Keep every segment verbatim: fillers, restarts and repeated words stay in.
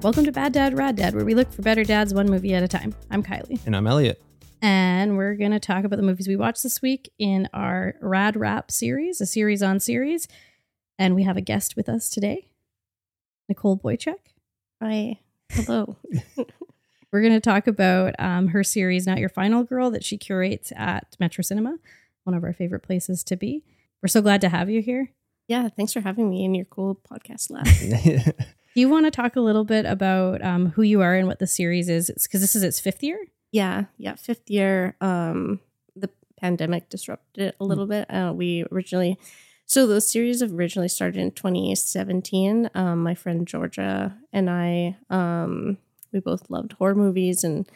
Welcome to Bad Dad, Rad Dad, where we look for better dads one movie at a time. I'm Kylie. And I'm Elliot. And we're going to talk about the movies we watched this week in our Rad Rap series, a series on series. And we have a guest with us today, Nicole Boychuk. Hi. Hello. We're going to talk about um, her series, Not Your Final Girl, that she curates at Metro Cinema, one of our favorite places to be. We're so glad to have you here. Yeah, thanks for having me in your cool podcast lab. Do you want to talk a little bit about um, who you are and what the series is? It's because this is its fifth year. Yeah. Yeah. Fifth year. Um, the pandemic disrupted it a little mm-hmm. bit. Uh, we originally, so the series originally started in twenty seventeen. Um, my friend Georgia and I, um, we both loved horror movies, and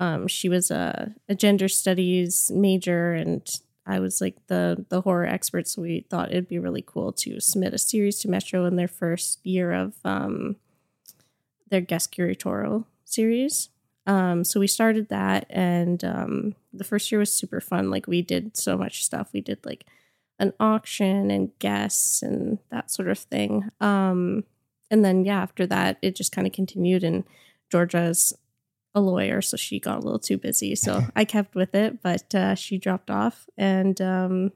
um, she was a, a gender studies major, and I was like the the horror expert, so we thought it'd be really cool to submit a series to Metro in their first year of um, their guest curatorial series. Um, so we started that, and um, the first year was super fun. Like, we did so much stuff. We did like an auction and guests and that sort of thing. Um, and then, yeah, after that, it just kind of continued, and Georgia's a lawyer, so she got a little too busy, so I kept with it, but uh she dropped off, and um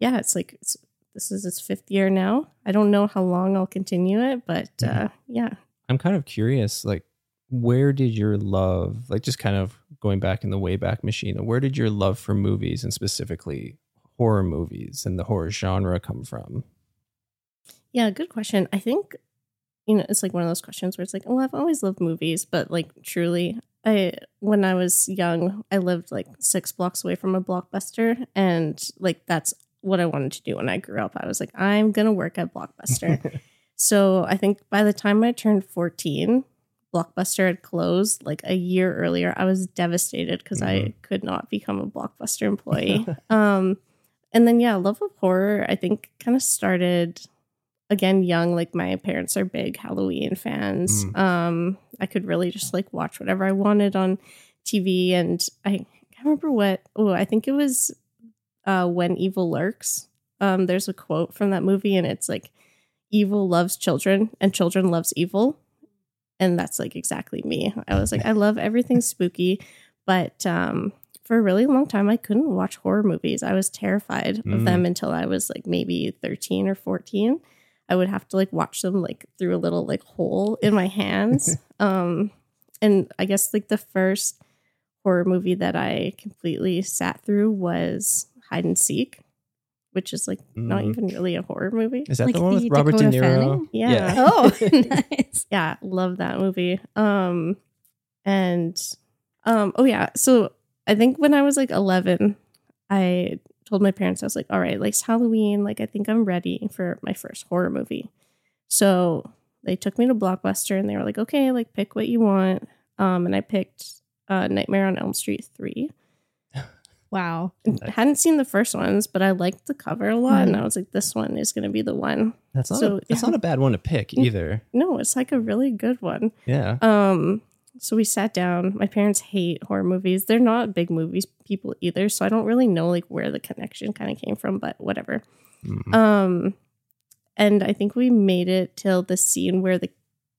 yeah it's like it's, this is its fifth year now. I don't know how long I'll continue it, but uh yeah I'm kind of curious, like, where did your love, like, just kind of going back in the Wayback Machine, where did your love for movies, and specifically horror movies and the horror genre, come from? Yeah, good question. I think, you know, it's like one of those questions where it's like, oh, I've always loved movies. But like, truly, I when I was young, I lived like six blocks away from a Blockbuster. And like, that's what I wanted to do when I grew up. I was like, I'm going to work at Blockbuster. So I think by the time I turned fourteen, Blockbuster had closed like a year earlier. I was devastated because mm-hmm. I could not become a Blockbuster employee. um, and then, yeah, love of horror, I think, kind of started... Again, young, like, my parents are big Halloween fans. Mm. Um, I could really just, like, watch whatever I wanted on T V. And I can't remember what, oh, I think it was uh, When Evil Lurks. Um, there's a quote from that movie, and it's like, evil loves children, and children loves evil. And that's, like, exactly me. I was like, I love everything spooky. But um, for a really long time, I couldn't watch horror movies. I was terrified mm. of them until I was, like, maybe thirteen or fourteen. I would have to like watch them like through a little like hole in my hands. um, and I guess like the first horror movie that I completely sat through was Hide and Seek, which is like mm. not even really a horror movie. Is that like the one with the Robert Dakota De Niro? Fanning? Yeah. yeah. Oh, nice. Yeah. Love that movie. Um, and um, oh yeah. So I think when I was like eleven, I told my parents, I was like, all right, like, it's Halloween, like, I think I'm ready for my first horror movie. So they took me to Blockbuster, and they were like, okay, like, pick what you want. Um, and I picked uh, Nightmare on Elm Street three. Wow. Nice. Hadn't seen the first ones, but I liked the cover a lot, mm. and I was like, this one is going to be the one. That's not, so, a, that's yeah. not a bad one to pick either. No, it's like a really good one. Yeah. Um. So we sat down. My parents hate horror movies. They're not big movies people either, so I don't really know like where the connection kind of came from, but whatever. Mm-hmm. Um, and I think we made it till the scene where the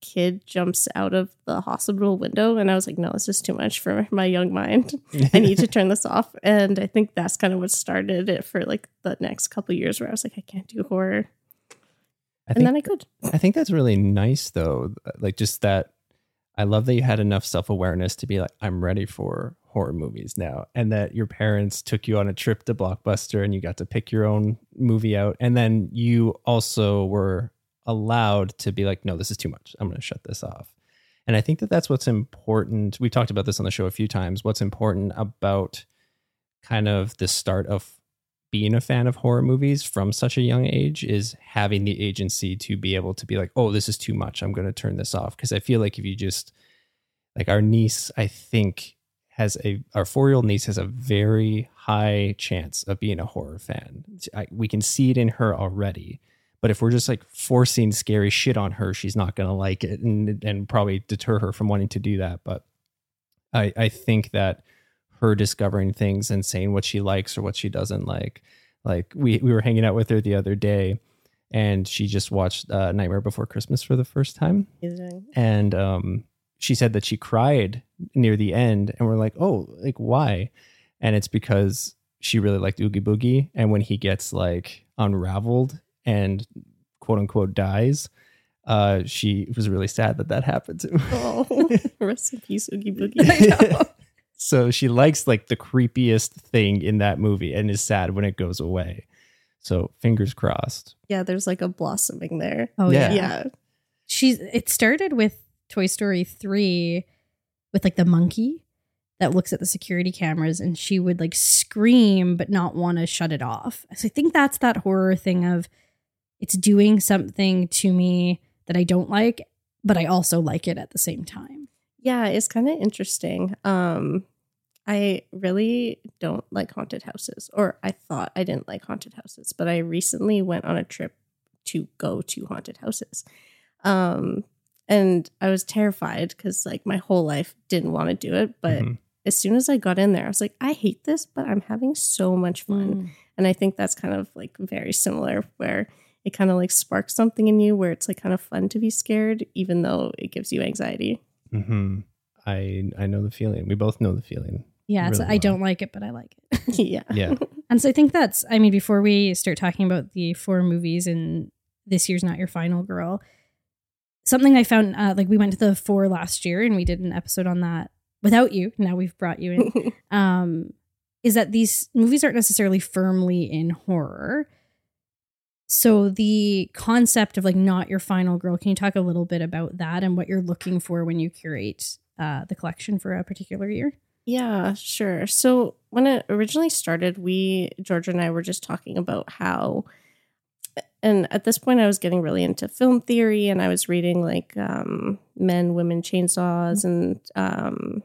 kid jumps out of the hospital window, and I was like, no, this is too much for my young mind. I need to turn this off. And I think that's kind of what started it for like the next couple of years, where I was like, I can't do horror. I think, and then I could. I think that's really nice, though. Like, just that. I love that you had enough self-awareness to be like, I'm ready for horror movies now. And that your parents took you on a trip to Blockbuster and you got to pick your own movie out. And then you also were allowed to be like, no, this is too much. I'm going to shut this off. And I think that that's what's important. We talked about this on the show a few times. What's important about kind of the start of being a fan of horror movies from such a young age is having the agency to be able to be like, oh, this is too much. I'm going to turn this off. Because I feel like if you just, like our niece, I think has a, our four-year-old niece has a very high chance of being a horror fan. I, we can see it in her already. But if we're just like forcing scary shit on her, she's not going to like it and and probably deter her from wanting to do that. But I, I think that her discovering things and saying what she likes or what she doesn't like. Like we, we were hanging out with her the other day and she just watched uh, Nightmare Before Christmas for the first time. Amazing. And um, she said that she cried near the end and we're like, oh, like why? And it's because she really liked Oogie Boogie. And when he gets like unraveled and quote unquote dies, uh, she was really sad that that happened to him. Oh, rest in peace, Oogie Boogie. I know. So she likes like the creepiest thing in that movie and is sad when it goes away. So fingers crossed. Yeah, there's like a blossoming there. Oh yeah. Yeah. She's it started with Toy Story three with like the monkey that looks at the security cameras and she would like scream but not want to shut it off. So I think that's that horror thing of it's doing something to me that I don't like, but I also like it at the same time. Yeah, it's kind of interesting. Um, I really don't like haunted houses, or I thought I didn't like haunted houses, but I recently went on a trip to go to haunted houses. Um, and I was terrified because like my whole life didn't want to do it. But mm-hmm. as soon as I got in there, I was like, I hate this, but I'm having so much fun. Mm. And I think that's kind of like very similar where it kind of like sparks something in you where it's like kind of fun to be scared, even though it gives you anxiety. Hmm. I I know the feeling. We both know the feeling. Yeah, really so I well. don't like it, but I like it. yeah, yeah. And so I think that's. I mean, before we start talking about the four movies in this year's Not Your Final Girl, something I found uh, like we went to the four last year and we did an episode on that without you. Now we've brought you in. um, is that these movies aren't necessarily firmly in horror. So the concept of like Not Your Final Girl, can you talk a little bit about that and what you're looking for when you curate uh, the collection for a particular year? Yeah, sure. So when it originally started, we, Georgia and I were just talking about how, and at this point I was getting really into film theory and I was reading like um, Men, Women, Chainsaws and um,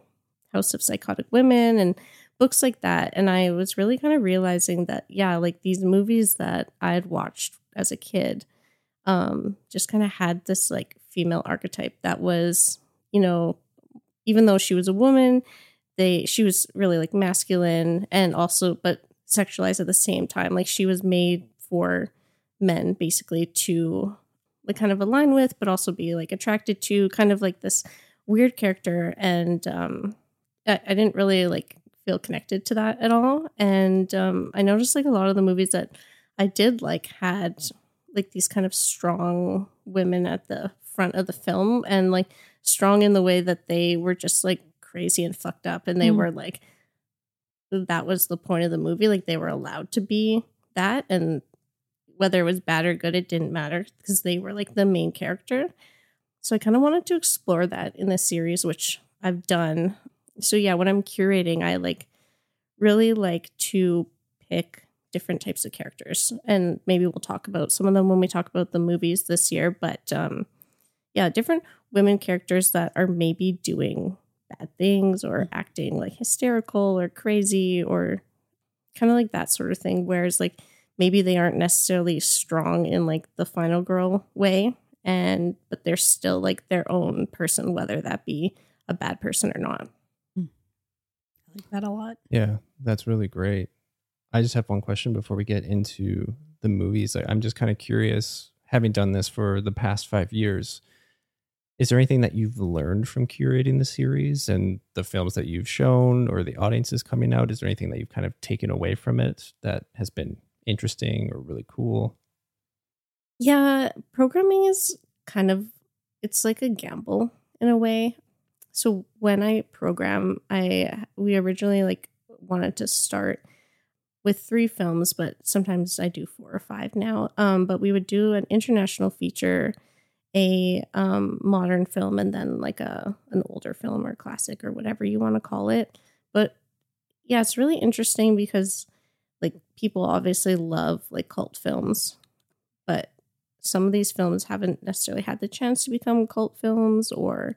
House of Psychotic Women and books like that. And I was really kind of realizing that, yeah, like these movies that I had watched as a kid um, just kind of had this like female archetype that was, you know, even though she was a woman, they she was really like masculine and also but sexualized at the same time. Like she was made for men basically to like kind of align with, but also be like attracted to, kind of like this weird character. And um, I, I didn't really like feel connected to that at all. And um, I noticed like a lot of the movies that I did like had like these kind of strong women at the front of the film, and like strong in the way that they were just like crazy and fucked up, and they mm. were like, that was the point of the movie. Like they were allowed to be that, and whether it was bad or good, it didn't matter because they were like the main character. So I kind of wanted to explore that in this series, which I've done. So yeah, when I'm curating, I like really like to pick different types of characters, and maybe we'll talk about some of them when we talk about the movies this year. But um, yeah, different women characters that are maybe doing bad things or acting like hysterical or crazy or kind of like that sort of thing. Whereas like maybe they aren't necessarily strong in like the final girl way, and but they're still like their own person, whether that be a bad person or not. Like that a lot. Yeah, that's really great. I just have one question before we get into the movies. Like, I'm just kind of curious, having done this for the past five years, is there anything that you've learned from curating the series and the films that you've shown or the audiences coming out? Is there anything that you've kind of taken away from it that has been interesting or really cool? Yeah, programming is kind of, it's like a gamble in a way. So when I program, I we originally like wanted to start with three films, but sometimes I do four or five now. Um, but we would do an international feature, a um, modern film, and then like a an older film or classic or whatever you want to call it. But yeah, it's really interesting because like people obviously love like cult films, but some of these films haven't necessarily had the chance to become cult films or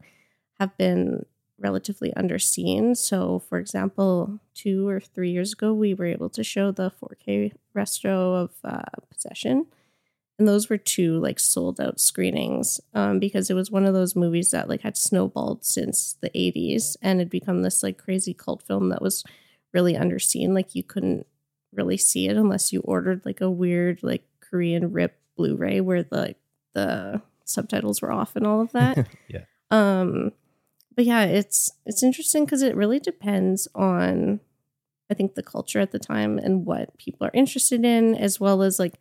have been relatively underseen. So, for example, two or three years ago, we were able to show the four K resto of uh, Possession. And those were two like sold out screenings um, because it was one of those movies that like had snowballed since the eighties and had become this like crazy cult film that was really underseen. Like you couldn't really see it unless you ordered like a weird like Korean rip Blu-ray where the like, the subtitles were off and all of that. yeah. Um, but yeah, it's it's interesting because it really depends on, I think, the culture at the time and what people are interested in, as well as like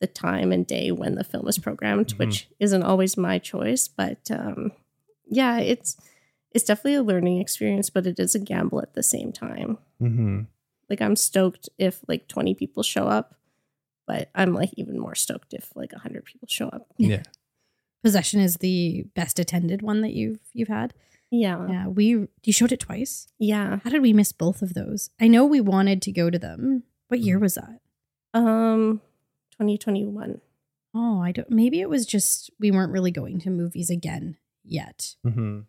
the time and day when the film is programmed, mm-hmm. which isn't always my choice. But um, yeah, it's it's definitely a learning experience, but it is a gamble at the same time. Mm-hmm. Like I'm stoked if like twenty people show up, but I'm like even more stoked if like one hundred people show up. Yeah. Possession is the best attended one that you've you've had. Yeah. Yeah. We you showed it twice? Yeah. How did we miss both of those? I know we wanted to go to them. What year was that? Um twenty twenty-one. Oh, I don't maybe it was just we weren't really going to movies again yet. Mm-hmm.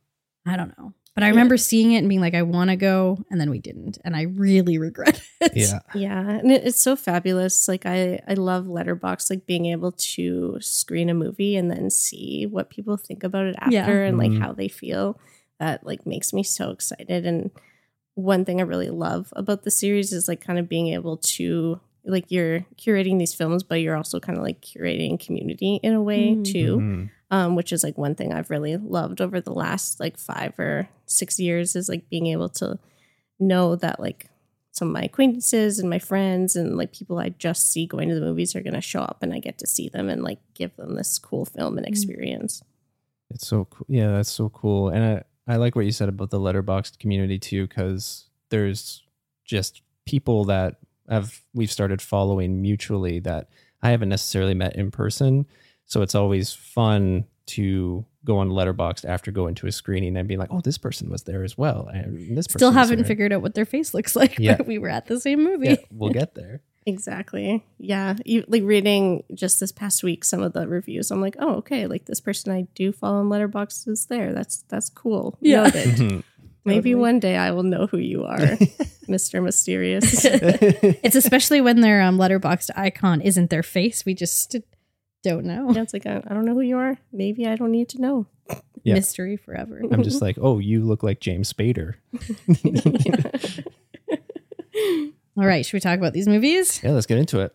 I don't know. But I remember yeah. seeing it and being like, I want to go, and then we didn't. And I really regret it. Yeah. Yeah. And it, it's so fabulous. Like I, I love Letterboxd, like being able to screen a movie and then see what people think about it after yeah. and mm-hmm. like how they feel. That like makes me so excited. And one thing I really love about the series is like kind of being able to like you're curating these films, but you're also kind of like curating community in a way mm-hmm. too, um, which is like one thing I've really loved over the last like five or six years is like being able to know that like some of my acquaintances and my friends and like people I just see going to the movies are going to show up, and I get to see them and like give them this cool film and experience. It's so cool. Yeah, that's so cool. And I, I like what you said about the Letterboxd community too, because there's just people that have we've started following mutually that I haven't necessarily met in person. So it's always fun to go on Letterboxd after going to a screening and be like, oh, this person was there as well. And this person still haven't there. figured out what their face looks like, yeah. but we were at the same movie. Yeah, we'll get there. Exactly. Yeah. You, like reading just this past week some of the reviews, I'm like, oh, okay, like this person I do follow on Letterboxd is there. That's that's cool. Yeah. Maybe totally. One day I will know who you are, Mister Mysterious. It's especially when their um, Letterboxd icon isn't their face. We just don't know. Yeah, it's like, I, I don't know who you are. Maybe I don't need to know. Yeah. Mystery forever. I'm just like, oh, you look like James Spader. All right, should we talk about these movies? Yeah, let's get into it.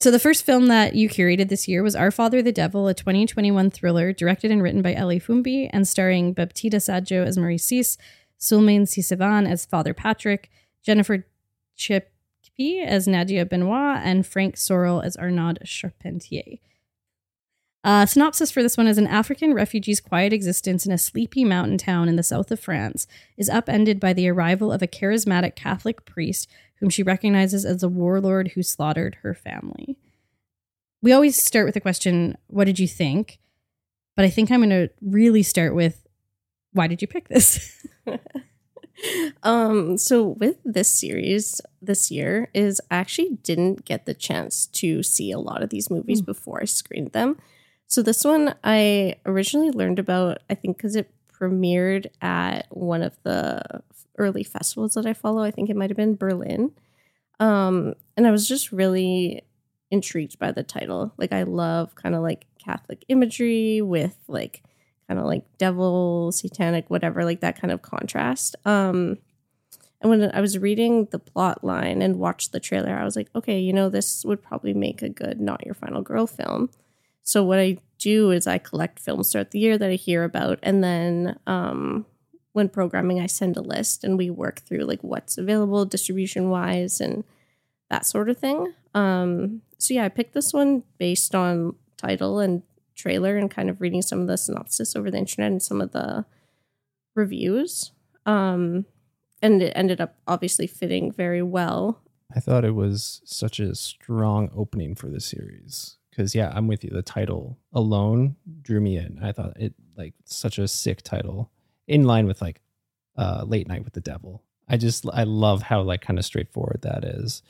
So the first film that you curated this year was Our Father, the Devil, a twenty twenty-one thriller directed and written by Elie Fumbi and starring Baptista Sadjo as Marie Cis, Sulmaine Cisivan as Father Patrick, Jennifer Chippy as Nadia Benoit, and Frank Sorrell as Arnaud Charpentier. Uh, synopsis for this one is an African refugee's quiet existence in a sleepy mountain town in the south of France is upended by the arrival of a charismatic Catholic priest whom she recognizes as the warlord who slaughtered her family. We always start with the question, what did you think? But I think I'm going to really start with, why did you pick this? um, so with this series this year is I actually didn't get the chance to see a lot of these movies mm. before I screened them. So this one I originally learned about, I think, because it premiered at one of the early festivals that I follow. I think it might have been Berlin. Um, and I was just really intrigued by the title. Like I love kind of like Catholic imagery with like kind of like devil, satanic, whatever, like that kind of contrast. Um, and when I was reading the plot line and watched the trailer, I was like, okay, you know, this would probably make a good Not Your Final Girl film. So what I do is I collect films throughout the year that I hear about. And then um, when programming, I send a list and we work through like what's available distribution wise and that sort of thing. Um, so yeah, I picked this one based on title and trailer and kind of reading some of the synopsis over the internet and some of the reviews. Um, and it ended up obviously fitting very well. I thought it was such a strong opening for the series because, yeah, I'm with you. The title alone drew me in. I thought it like such a sick title in line with like uh, Late Night with the Devil. I just I love how like kind of straightforward that is.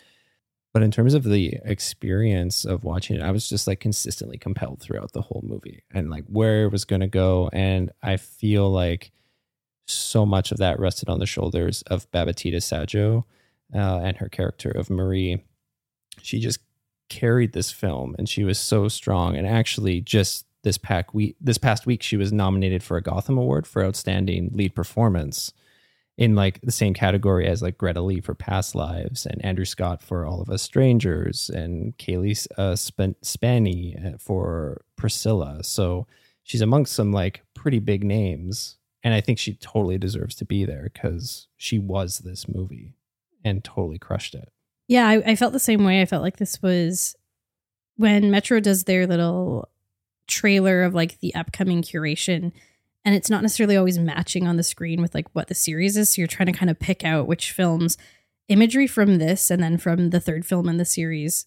But in terms of the experience of watching it, I was just like consistently compelled throughout the whole movie and like where it was going to go. And I feel like so much of that rested on the shoulders of Baptista Sadjo uh, and her character of Marie. She just carried this film and she was so strong. And actually just this pack week, this past week, she was nominated for a Gotham Award for Outstanding Lead Performance, in like the same category as like Greta Lee for Past Lives and Andrew Scott for All of Us Strangers and Kaylee uh, Sp- Spanny for Priscilla. So she's amongst some like pretty big names. And I think she totally deserves to be there because she was this movie and totally crushed it. Yeah, I, I felt the same way. I felt like this was when Metro does their little trailer of like the upcoming curation. And it's not necessarily always matching on the screen with like what the series is. So you're trying to kind of pick out which films imagery from this and then from the third film in the series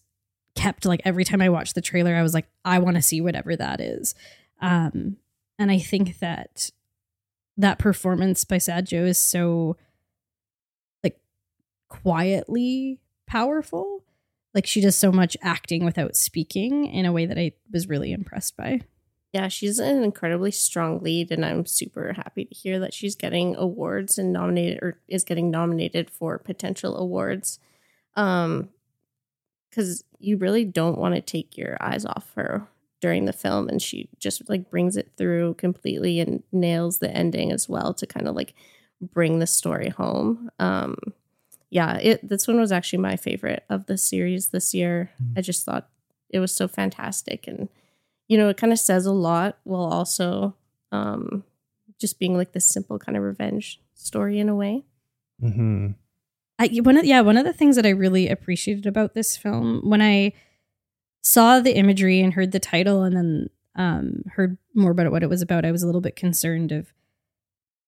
kept like every time I watched the trailer, I was like, I want to see whatever that is. Um, and I think that that performance by Sadjo is so like quietly powerful. Like she does so much acting without speaking in a way that I was really impressed by. Yeah, she's an incredibly strong lead, and I'm super happy to hear that she's getting awards and nominated or is getting nominated for potential awards. Um, because you really don't want to take your eyes off her during the film, and she just like brings it through completely and nails the ending as well to kind of like bring the story home. Um, yeah, it this one was actually my favorite of the series this year. Mm-hmm. I just thought it was so fantastic and. You know, it kind of says a lot while also um, just being like this simple kind of revenge story in a way. Mm-hmm. I, one of, yeah, one of the things that I really appreciated about this film, when I saw the imagery and heard the title and then um, heard more about what it was about, I was a little bit concerned of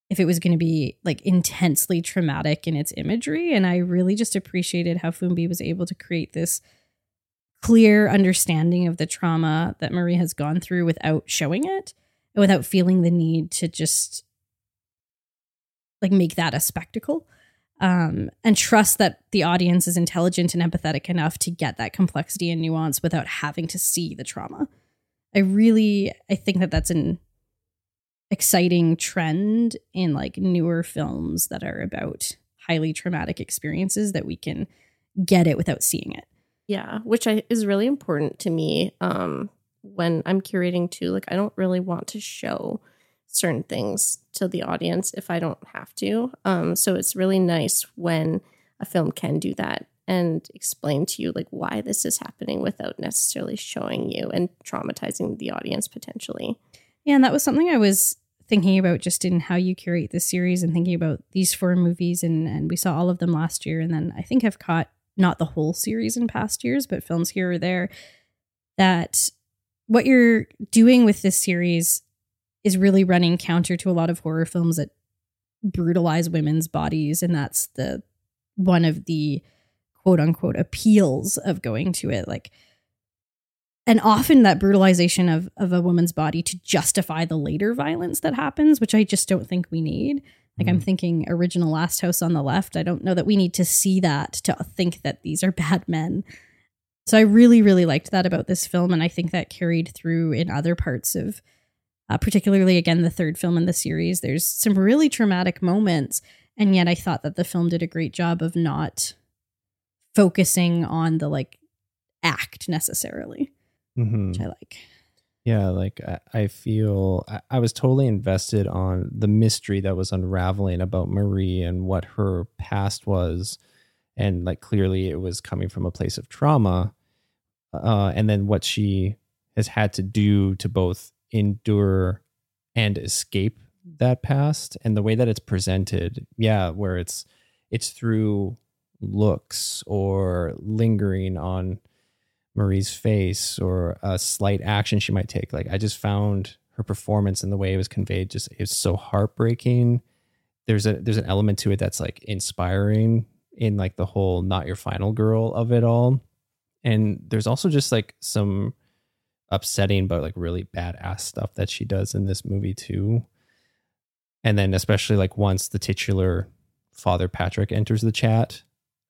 if it was going to be like intensely traumatic in its imagery. And I really just appreciated how Fumbi was able to create this clear understanding of the trauma that Marie has gone through without showing it and without feeling the need to just like make that a spectacle um, and trust that the audience is intelligent and empathetic enough to get that complexity and nuance without having to see the trauma. I really, I think that that's an exciting trend in like newer films that are about highly traumatic experiences that we can get it without seeing it. Yeah, which I, is really important to me um, when I'm curating too. Like, I don't really want to show certain things to the audience if I don't have to. Um, so it's really nice when a film can do that and explain to you like why this is happening without necessarily showing you and traumatizing the audience potentially. Yeah, and that was something I was thinking about just in how you curate this series and thinking about these four movies. And, and we saw all of them last year. And then I think I've caught not the whole series in past years, but films here or there, that what you're doing with this series is really running counter to a lot of horror films that brutalize women's bodies. And that's the one of the quote unquote appeals of going to it. Like, and often that brutalization of, of a woman's body to justify the later violence that happens, which I just don't think we need. Like I'm thinking original Last House on the Left. I don't know that we need to see that to think that these are bad men. So I really, really liked that about this film. And I think that carried through in other parts of, uh, particularly again, the third film in the series. There's some really traumatic moments. And yet I thought that the film did a great job of not focusing on the like act necessarily, mm-hmm. which I like. Yeah, like I, I feel I, I was totally invested on the mystery that was unraveling about Marie and what her past was. And like clearly it was coming from a place of trauma. Uh, and then what she has had to do to both endure and escape that past and the way that it's presented. Yeah, where it's it's through looks or lingering on Marie's face or a slight action she might take. Like, I just found her performance and the way it was conveyed just, it's so heartbreaking. There's a there's an element to it that's like inspiring in like the whole Not Your Final Girl of it all. And there's also just like some upsetting but like really badass stuff that she does in this movie too. And then especially like once the titular Father Patrick enters the chat,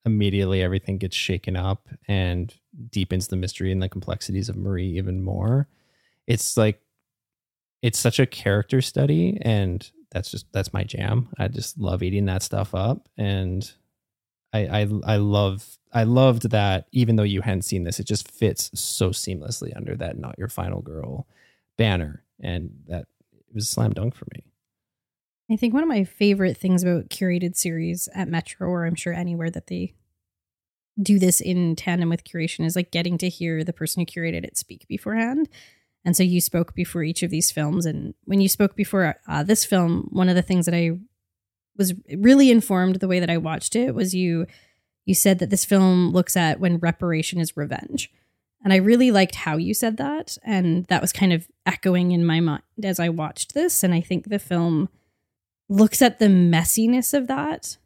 immediately everything gets shaken up and deepens the mystery and the complexities of Marie even more. It's like, it's such a character study, and that's just, that's my jam. I just love eating that stuff up. And I, I, I love, I loved that even though you hadn't seen this, it just fits so seamlessly under that Not Your Final Girl banner. And that it was a slam dunk for me. I think one of my favorite things about curated series at Metro, or I'm sure anywhere that they do this in tandem with curation, is like getting to hear the person who curated it speak beforehand. And so you spoke before each of these films. And when you spoke before uh, this film, one of the things that I was really informed the way that I watched it was you, you said that this film looks at when reparation is revenge. And I really liked how you said that. And that was kind of echoing in my mind as I watched this. And I think the film looks at the messiness of that,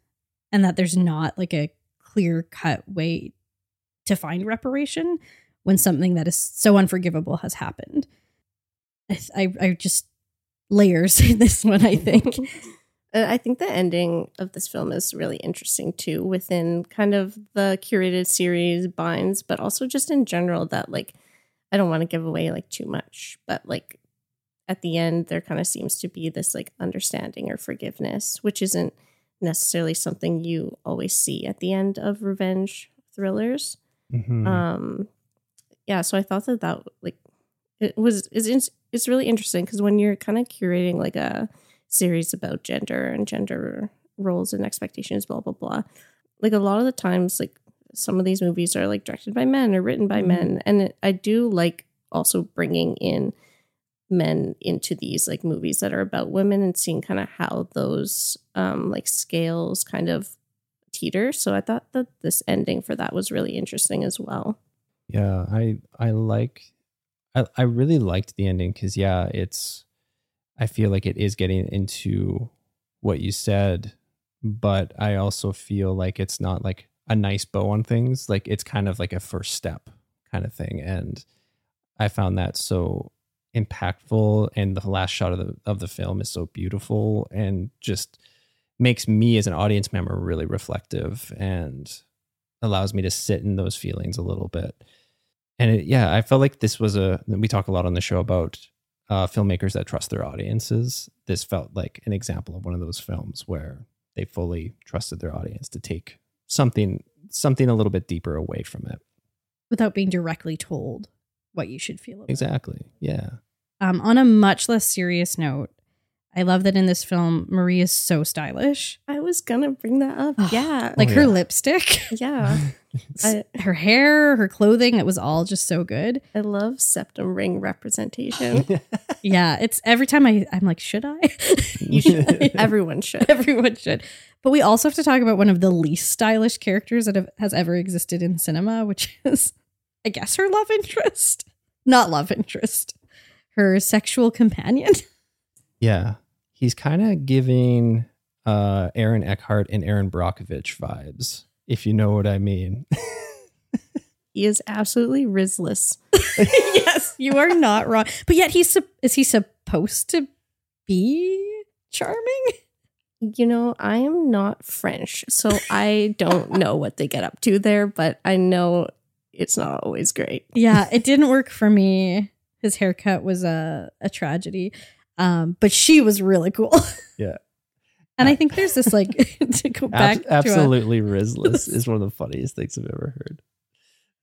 and that there's not like a clear cut way to find reparation when something that is so unforgivable has happened. I, I just layers in this one, I think. I think the ending of this film is really interesting too, within kind of the curated series binds, but also just in general that, like, I don't want to give away like too much, but like, at the end, there kind of seems to be this like understanding or forgiveness, which isn't necessarily something you always see at the end of revenge thrillers. Mm-hmm. Um, yeah, so I thought that that like it was is it's really interesting, because when you're kind of curating like a series about gender and gender roles and expectations, blah blah blah, like a lot of the times, like some of these movies are like directed by men or written by mm-hmm. men, and it, I do like also bringing in men into these like movies that are about women and seeing kind of how those um like scales kind of teeter. So I thought that this ending for that was really interesting as well. Yeah, I I like I, I really liked the ending, because yeah, it's I feel like it is getting into what you said, but I also feel like it's not like a nice bow on things. Like it's kind of like a first step kind of thing, and I found that so impactful. And the last shot of the of the film is so beautiful and just makes me as an audience member really reflective and allows me to sit in those feelings a little bit. And it, yeah, I felt like this was a, we talk a lot on the show about uh, filmmakers that trust their audiences. This felt like an example of one of those films where they fully trusted their audience to take something, something a little bit deeper away from it. Without being directly told what you should feel about. Exactly. Yeah. Um, on a much less serious note, I love that in this film, Marie is so stylish. I was going to bring that up. Yeah. Like oh, her yeah. lipstick. Yeah. I, her hair, her clothing, it was all just so good. I love septum ring representation. Yeah. It's every time I, I'm like, should I? should. Everyone should. Everyone should. But we also have to talk about one of the least stylish characters that have, has ever existed in cinema, which is, I guess, her love interest. Not love interest. Her sexual companion. Yeah. He's kind of giving uh, Aaron Eckhart and Aaron Brockovich vibes, if you know what I mean. He is absolutely risless. Yes, you are not wrong. But yet, he's su- is he supposed to be charming? You know, I am not French, so I don't know what they get up to there, but I know it's not always great. Yeah, it didn't work for me. His haircut was a, a tragedy, um, but she was really cool. Yeah. And I think there's this, like, to go back Ab- absolutely to... Absolutely risless is one of the funniest things I've ever heard.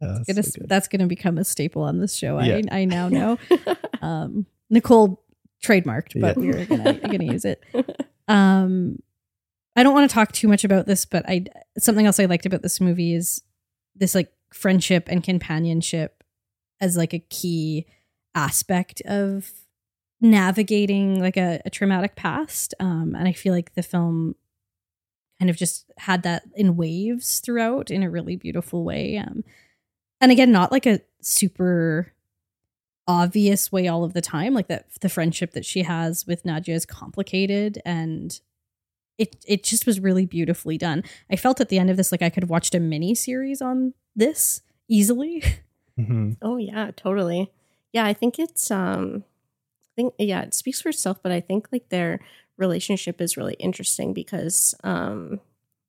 Oh, that's gonna, so that's gonna become a staple on this show. Yeah. I I now know. um, Nicole trademarked, but yeah. we were gonna, gonna use it. Um, I don't want to talk too much about this, but I something else I liked about this movie is this, like, friendship and companionship as like a key aspect of navigating like a, a traumatic past. Um, and I feel like the film kind of just had that in waves throughout in a really beautiful way. Um, And again, not like a super obvious way all of the time. Like that, the friendship that she has with Nadia is complicated, and it it just was really beautifully done. I felt at the end of this like I could have watched a mini series on this easily. Mm-hmm. Oh yeah, totally. Yeah, I think it's um, I think yeah, it speaks for itself. But I think like their relationship is really interesting because um,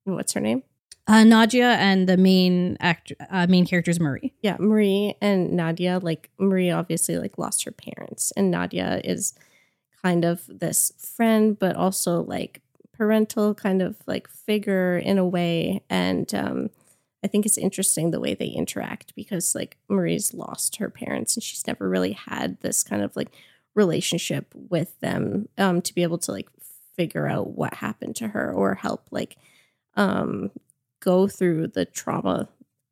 what's her name? Uh, Nadia and the main act, uh, main character is Marie. Yeah, Marie and Nadia. Like Marie, obviously, like lost her parents, and Nadia is kind of this friend, but also like parental kind of like figure in a way. And um, I think it's interesting the way they interact because like Marie's lost her parents, and she's never really had this kind of like relationship with them um, to be able to like figure out what happened to her or help like. Um, go through the trauma.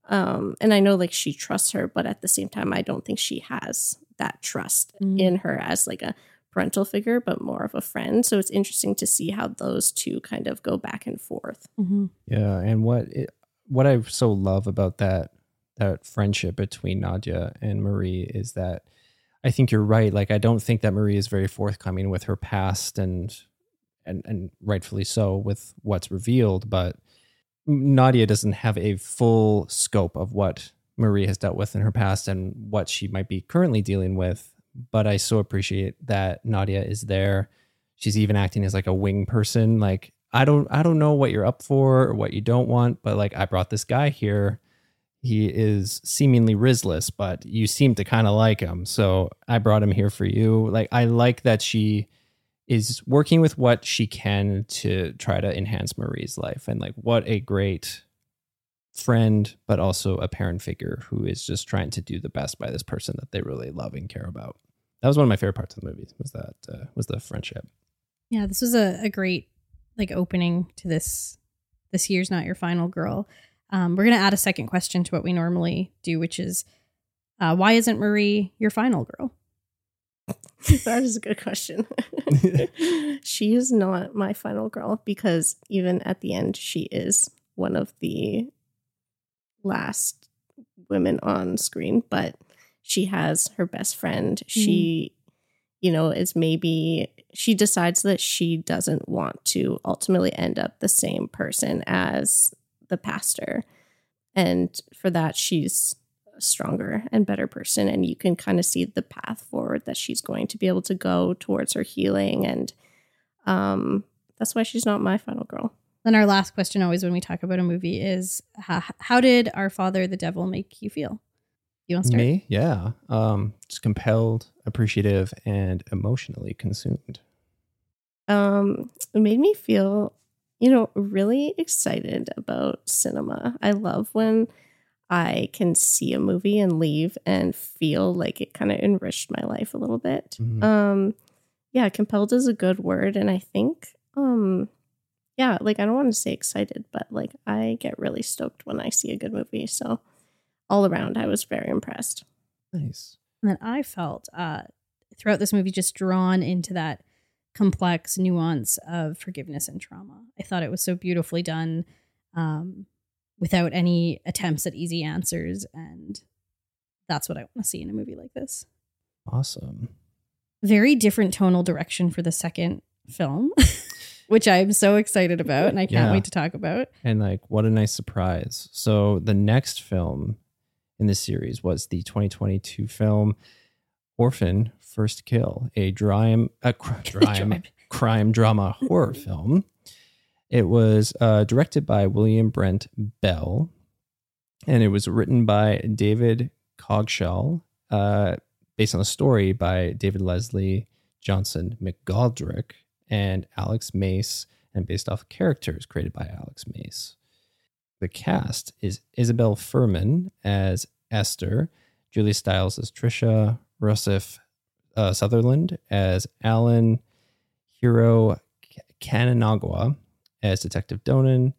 Um, and I know like she trusts her, but at the same time, I don't think she has that trust mm. in her as like a parental figure, but more of a friend. So it's interesting to see how those two kind of go back and forth. Mm-hmm. Yeah. And what, it, what I so love about that, that friendship between Nadia and Marie is that I think you're right. Like, I don't think that Marie is very forthcoming with her past and, and, and rightfully so with what's revealed, but Nadia doesn't have a full scope of what Marie has dealt with in her past and what she might be currently dealing with. But I so appreciate that Nadia is there. She's even acting as like a wing person. Like, I don't, I don't know what you're up for or what you don't want, but like, I brought this guy here. He is seemingly risless, but you seem to kind of like him. So I brought him here for you. Like, I like that she is working with what she can to try to enhance Marie's life. And like, what a great friend, but also a parent figure who is just trying to do the best by this person that they really love and care about. That was one of my favorite parts of the movie was that, uh, was the friendship. Yeah. This was a, a great like opening to this, this year's Not Your Final Girl. Um, we're going to add a second question to what we normally do, which is uh, why isn't Marie your final girl? That is a good question. She is not my final girl because even at the end, she is one of the last women on screen, but she has her best friend. Mm-hmm. She, you know, is maybe she decides that she doesn't want to ultimately end up the same person as the pastor. And for that, she's stronger and better person, and you can kind of see the path forward that she's going to be able to go towards her healing, and um that's why she's not my final girl. Then our last question always when we talk about a movie is how, how did Our Father, the Devil make you feel? You want to start? Me? Yeah. Um just compelled, appreciative, and emotionally consumed. Um it made me feel, you know, really excited about cinema. I love when I can see a movie and leave and feel like it kind of enriched my life a little bit. Mm-hmm. Um, yeah, compelled is a good word. And I think, um, yeah, like I don't want to say excited, but like I get really stoked when I see a good movie. So all around, I was very impressed. Nice. And then I felt uh, throughout this movie just drawn into that complex nuance of forgiveness and trauma. I thought it was so beautifully done. Um without any attempts at easy answers. And that's what I want to see in a movie like this. Awesome. Very different tonal direction for the second film, which I'm so excited about and I can't yeah. wait to talk about. And like, what a nice surprise. So the next film in this series was the twenty twenty-two film Orphan: First Kill, a drime, a crime, crime, crime drama horror film. It was uh, directed by William Brent Bell, and it was written by David Cogshall, uh, based on a story by David Leslie Johnson McGoldrick and Alex Mace, and based off characters created by Alex Mace. The cast is Isabel Fuhrman as Esther, Julia Stiles as Trisha, Rusif uh, Sutherland as Alan, Hiro Kananagawa as Detective Donan,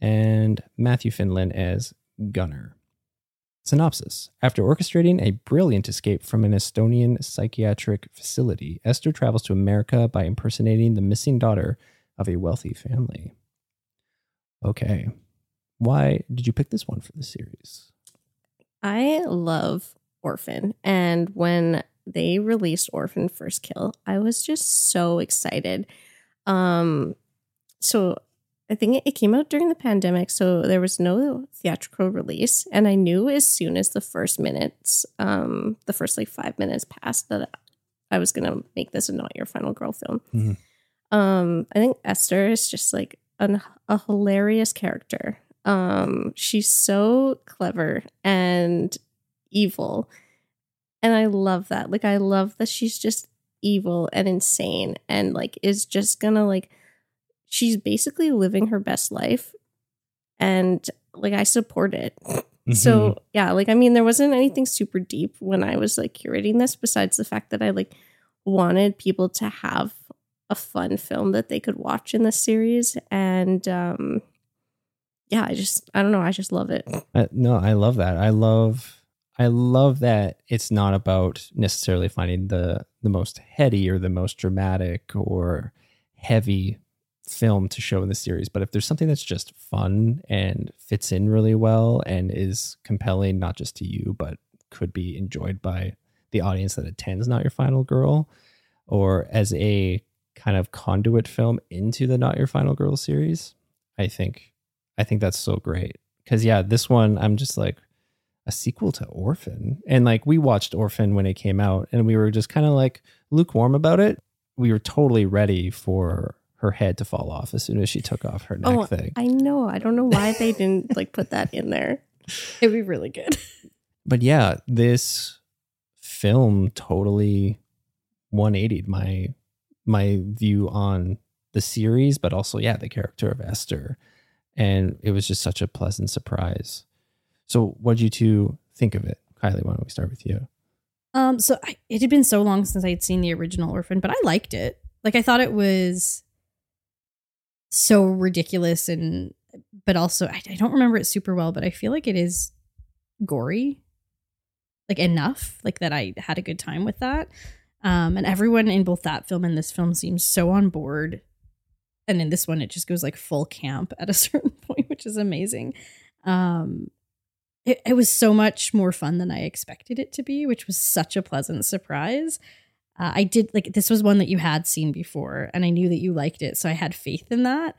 and Matthew Finland as Gunnar. Synopsis. After orchestrating a brilliant escape from an Estonian psychiatric facility, Esther travels to America by impersonating the missing daughter of a wealthy family. Okay. Why did you pick this one for the series? I love Orphan. And when they released Orphan: First Kill, I was just so excited. Um, so I think it came out during the pandemic, so there was no theatrical release. And I knew as soon as the first minutes, um, the first like five minutes passed, that I was going to make this a Not Your Final Girl film. Mm-hmm. Um, I think Esther is just like an, a hilarious character. Um, she's so clever and evil. And I love that. Like, I love that she's just evil and insane and like is just gonna like, she's basically living her best life, and like I support it. Mm-hmm. So yeah, like I mean, there wasn't anything super deep when I was like curating this, besides the fact that I like wanted people to have a fun film that they could watch in this series. And um, yeah, I just I don't know, I just love it. I, no, I love that. I love. I love that it's not about necessarily finding the, the most heady or the most dramatic or heavy film to show in the series. But if there's something that's just fun and fits in really well and is compelling, not just to you, but could be enjoyed by the audience that attends Not Your Final Girl, or as a kind of conduit film into the Not Your Final Girl series, I think, I think that's so great. Because yeah, this one, I'm just like, a sequel to Orphan. And like, we watched Orphan when it came out and we were just kind of like lukewarm about it. We were totally ready for her head to fall off as soon as she took off her neck oh, thing. I know. I don't know why they didn't like put that in there. It'd be really good. But yeah, this film totally one eightied my, my view on the series, but also yeah, the character of Esther. And it was just such a pleasant surprise. So what did you two think of it? Kylie, why don't we start with you? Um, so I, it had been so long since I had seen the original Orphan, but I liked it. Like, I thought it was so ridiculous, and but also I, I don't remember it super well, but I feel like it is gory, like enough, like that I had a good time with that. Um, and everyone in both that film and this film seems so on board. And in this one, it just goes like full camp at a certain point, which is amazing. Um, It, it was so much more fun than I expected it to be, which was such a pleasant surprise. Uh, I did like, this was one that you had seen before and I knew that you liked it, so I had faith in that,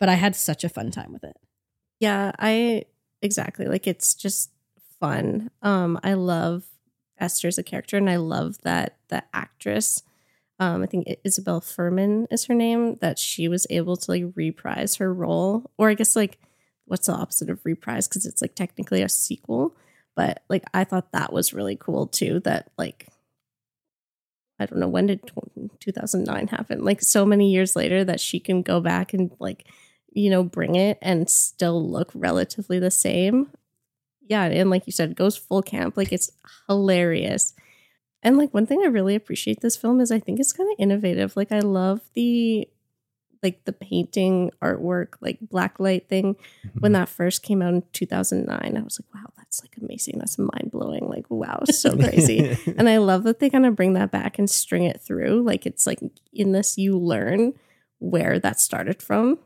but I had such a fun time with it. Yeah, I exactly like, it's just fun. Um, I love Esther as a character, and I love that the actress, um, I think Isabel Fuhrman is her name, that she was able to like reprise her role, or I guess like, what's the opposite of reprise? Because it's like technically a sequel, but like I thought that was really cool too. That like, I don't know, when did two thousand nine happen? Like so many years later that she can go back and like, you know, bring it and still look relatively the same. Yeah, and like you said, goes full camp. Like, it's hilarious. And like one thing I really appreciate this film is I think it's kind of innovative. Like, I love the like the painting, artwork, like blacklight thing. Mm-hmm. When that first came out in two thousand nine, I was like, wow, that's like amazing. That's mind blowing. Like, wow, so crazy. And I love that they kind of bring that back and string it through. Like, it's like in this, you learn where that started from.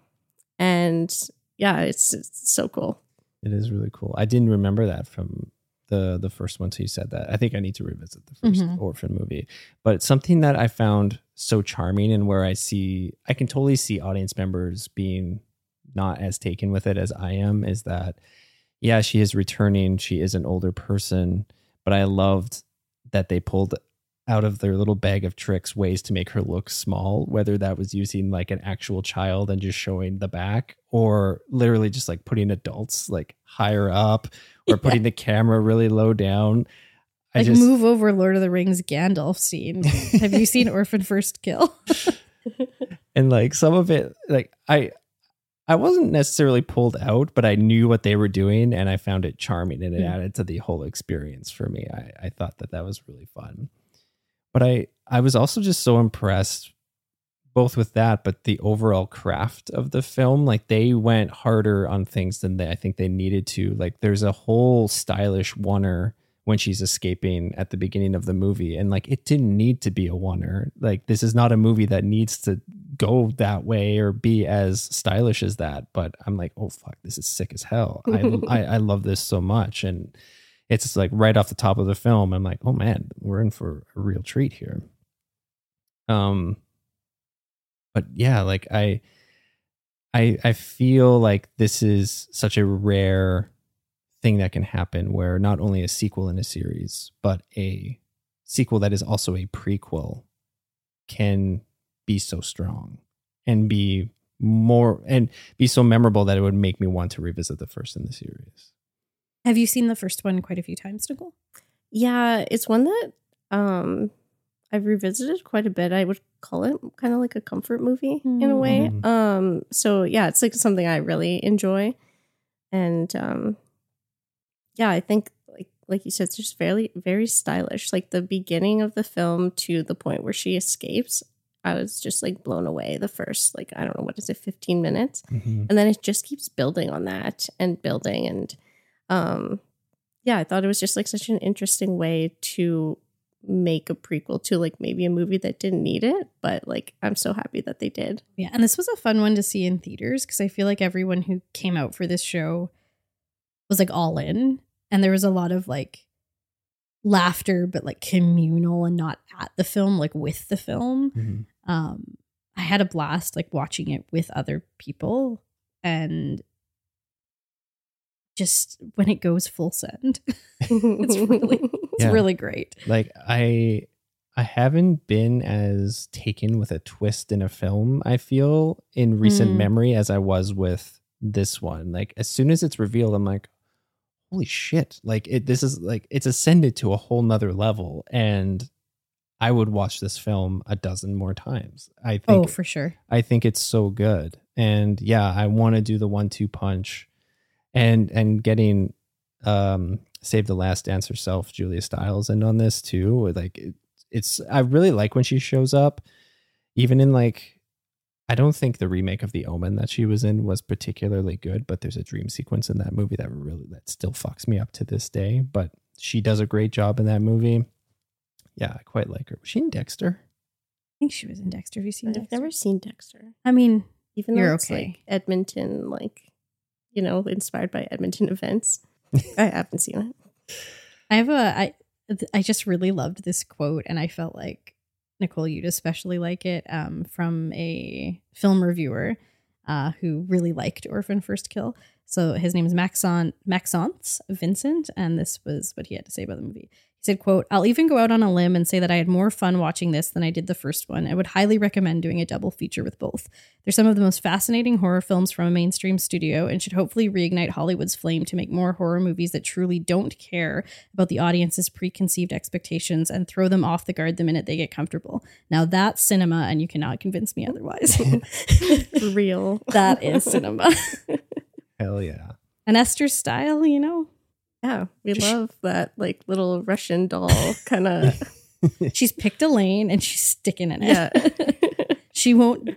And yeah, it's, it's so cool. It is really cool. I didn't remember that from the, the first one. So you said that. I think I need to revisit the first mm-hmm. Orphan movie, but it's something that I found so charming, and where I see, I can totally see audience members being not as taken with it as I am, is that, yeah, she is returning. She is an older person, but I loved that they pulled out of their little bag of tricks ways to make her look small, whether that was using like an actual child and just showing the back, or literally just like putting adults like higher up, or yeah. putting the camera really low down. I like just, move over Lord of the Rings Gandalf scene. Have you seen Orphan: First Kill? And like some of it, like I, I wasn't necessarily pulled out, but I knew what they were doing, and I found it charming, and it mm. added to the whole experience for me. I, I thought that that was really fun, but I, I was also just so impressed both with that, but the overall craft of the film. Like, they went harder on things than they, I think they needed to. Like, there's a whole stylish oneer when she's escaping at the beginning of the movie. And like, it didn't need to be a oneer. Like, this is not a movie that needs to go that way or be as stylish as that. But I'm like, oh fuck, this is sick as hell. I, I, I love this so much. And it's like right off the top of the film. I'm like, oh man, we're in for a real treat here. Um, but yeah, like I, I, I feel like this is such a rare thing that can happen where not only a sequel in a series, but a sequel that is also a prequel can be so strong and be more and be so memorable that it would make me want to revisit the first in the series. Have you seen the first one quite a few times, Nicole? Yeah, it's one that um, I've revisited quite a bit. I would call it kind of like a comfort movie mm. in a way. Um, so yeah, it's like something I really enjoy. And um, yeah, I think like like you said, it's just fairly very stylish. Like the beginning of the film to the point where she escapes, I was just like blown away the first, like, I don't know, what is it, fifteen minutes? Mm-hmm. And then it just keeps building on that and building. And um, yeah, I thought it was just like such an interesting way to make a prequel to like maybe a movie that didn't need it. But like, I'm so happy that they did. Yeah. And this was a fun one to see in theaters because I feel like everyone who came out for this show was like all in. And there was a lot of like laughter, but like communal and not at the film, like with the film. Mm-hmm. Um, I had a blast like watching it with other people, and just when it goes full send, it's really, it's yeah. really great. Like I, I haven't been as taken with a twist in a film, I feel, in recent mm. memory as I was with this one. Like as soon as it's revealed, I'm like, holy shit. Like it, this is like, it's ascended to a whole nother level, and I would watch this film a dozen more times. I think, oh, for sure. I think it's so good. And yeah, I want to do the one, two punch and, and getting, um, Save the Last Dance herself, Julia Stiles, and on this too, like it, it's, I really like when she shows up, even in like, I don't think the remake of The Omen that she was in was particularly good, but there's a dream sequence in that movie that really, that still fucks me up to this day, but she does a great job in that movie. Yeah, I quite like her. Was she in Dexter? I think she was in Dexter. Have you seen I've Dexter? I've never seen Dexter. I mean, even though it's okay. like Edmonton, like, you know, inspired by Edmonton events. I haven't seen it. I have a, I, I just really loved this quote, and I felt like, Nicole, you'd especially like it, um, from a film reviewer uh, who really liked Orphan: First Kill. So his name is Maxon, Maxence Vincent, and this was what he had to say about the movie. He said, quote, "I'll even go out on a limb and say that I had more fun watching this than I did the first one. I would highly recommend doing a double feature with both. They're some of the most fascinating horror films from a mainstream studio and should hopefully reignite Hollywood's flame to make more horror movies that truly don't care about the audience's preconceived expectations and throw them off the guard the minute they get comfortable. Now that's cinema, and you cannot convince me otherwise." Real. That is cinema. Hell yeah. And Esther's style, you know. Yeah, we love that like little Russian doll kind of. She's picked a lane and she's sticking in it. Yeah. She won't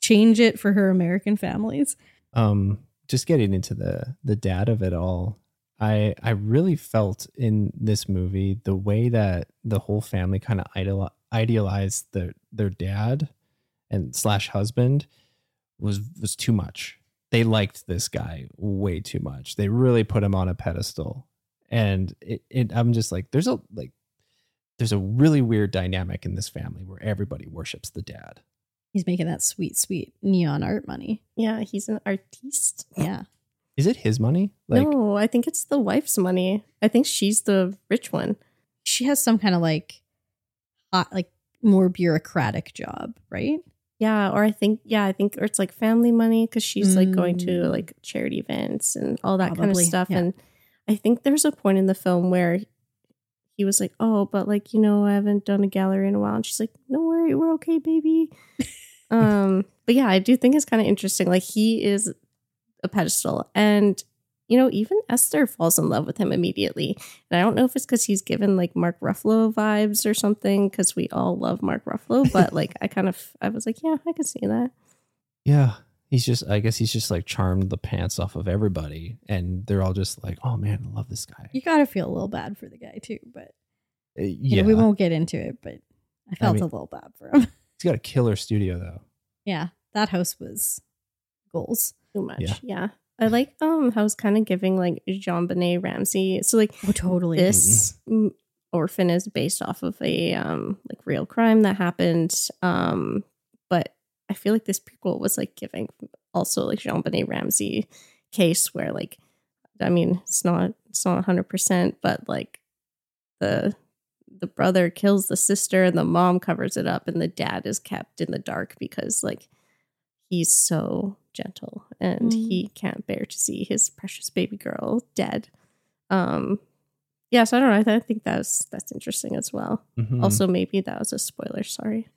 change it for her American families. Um, just getting into the the dad of it all, I I really felt in this movie the way that the whole family kind of idol idealized their their dad and slash husband was was too much. They liked this guy way too much. They really put him on a pedestal. And it, it, I'm just like, there's a like, there's a really weird dynamic in this family where everybody worships the dad. He's making that sweet, sweet neon art money. Yeah, he's an artiste. Yeah. Is it his money? Like, no, I think it's the wife's money. I think she's the rich one. She has some kind of like, hot, like more bureaucratic job, right? Yeah, or I think, yeah, I think, or it's like family money because she's mm. like going to like charity events and all that Probably, kind of stuff. Yeah. And I think there's a point in the film where he was like, "Oh, but like, you know, I haven't done a gallery in a while." And she's like, "No worry, we're okay, baby." um, but yeah, I do think it's kind of interesting. Like he is a pedestal, and you know, even Esther falls in love with him immediately. And I don't know if it's because he's given like Mark Ruffalo vibes or something, because we all love Mark Ruffalo. But like, I kind of, I was like, yeah, I could see that. Yeah. He's just, I guess he's just like charmed the pants off of everybody. And they're all just like, oh man, I love this guy. You got to feel a little bad for the guy too. But uh, yeah, you know, we won't get into it. But I felt I mean, a little bad for him. He's got a killer studio though. Yeah. That house was goals. Too much. Yeah. yeah. I like um how it's kind of giving like JonBenet Ramsey. So like oh, totally this mm-hmm. Orphan is based off of a um like real crime that happened. Um, but I feel like this prequel was like giving also like JonBenet Ramsey case where like I mean it's not it's not one hundred percent, but like the the brother kills the sister and the mom covers it up and the dad is kept in the dark because like he's so gentle and mm. he can't bear to see his precious baby girl dead. Um, yeah, so I don't know. I, th- I think that's that's interesting as well. Mm-hmm. Also, maybe that was a spoiler. Sorry,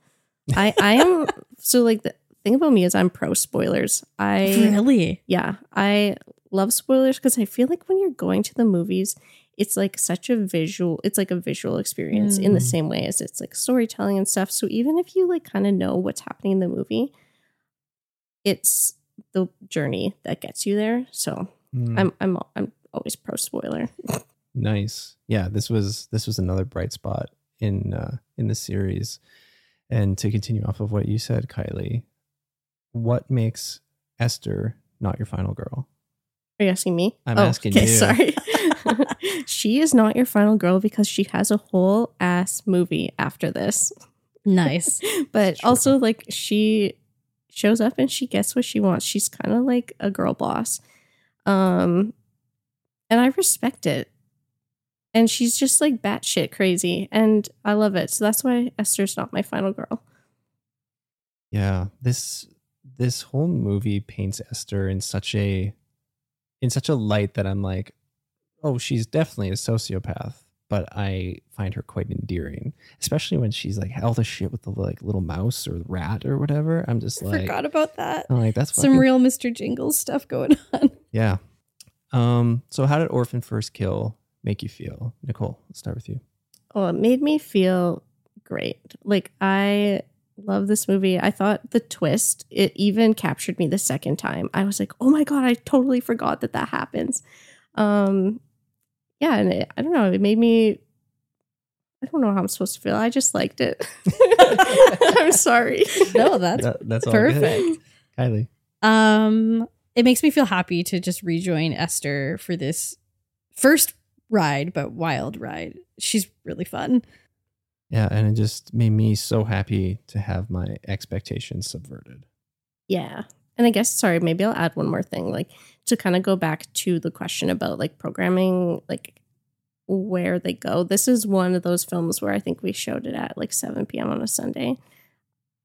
I I am so like the thing about me is I'm pro spoilers. I really yeah I love spoilers because I feel like when you're going to the movies, it's like such a visual. It's like a visual experience mm. in the same way as it's like storytelling and stuff. So even if you like kind of know what's happening in the movie, it's the journey that gets you there. So mm. I'm I'm I'm always pro spoiler. Nice. Yeah, this was this was another bright spot in uh, in the series. And to continue off of what you said, Kylie, what makes Esther not your final girl? Are you asking me? I'm oh, asking okay, you. Sorry. She is not your final girl because she has a whole ass movie after this. Nice. But also like she shows up and she gets what she wants. She's kind of like a girl boss. Um, and I respect it. And she's just like batshit crazy. And I love it. So that's why Esther's not my final girl. Yeah. This this whole movie paints Esther in such a in such a light that I'm like, oh, she's definitely a sociopath. But I find her quite endearing, especially when she's like all the shit with the like little mouse or rat or whatever. I'm just like, I forgot about that. I'm like, that's some fucking real Mister Jingles stuff going on. Yeah. Um. So how did Orphan First Kill make you feel? Nicole, let's start with you. Oh, it made me feel great. Like I love this movie. I thought the twist, it even captured me the second time. I was like, oh my God, I totally forgot that that happens. Um, Yeah, and it, I don't know. It made me. I don't know how I'm supposed to feel. I just liked it. I'm sorry. No, that's that, that's perfect. All good. Kylie. Um, it makes me feel happy to just rejoin Esther for this first ride, but wild ride. She's really fun. Yeah, and it just made me so happy to have my expectations subverted. Yeah. And I guess, sorry, maybe I'll add one more thing, like to kind of go back to the question about like programming, like where they go. This is one of those films where I think we showed it at like seven p.m. on a Sunday.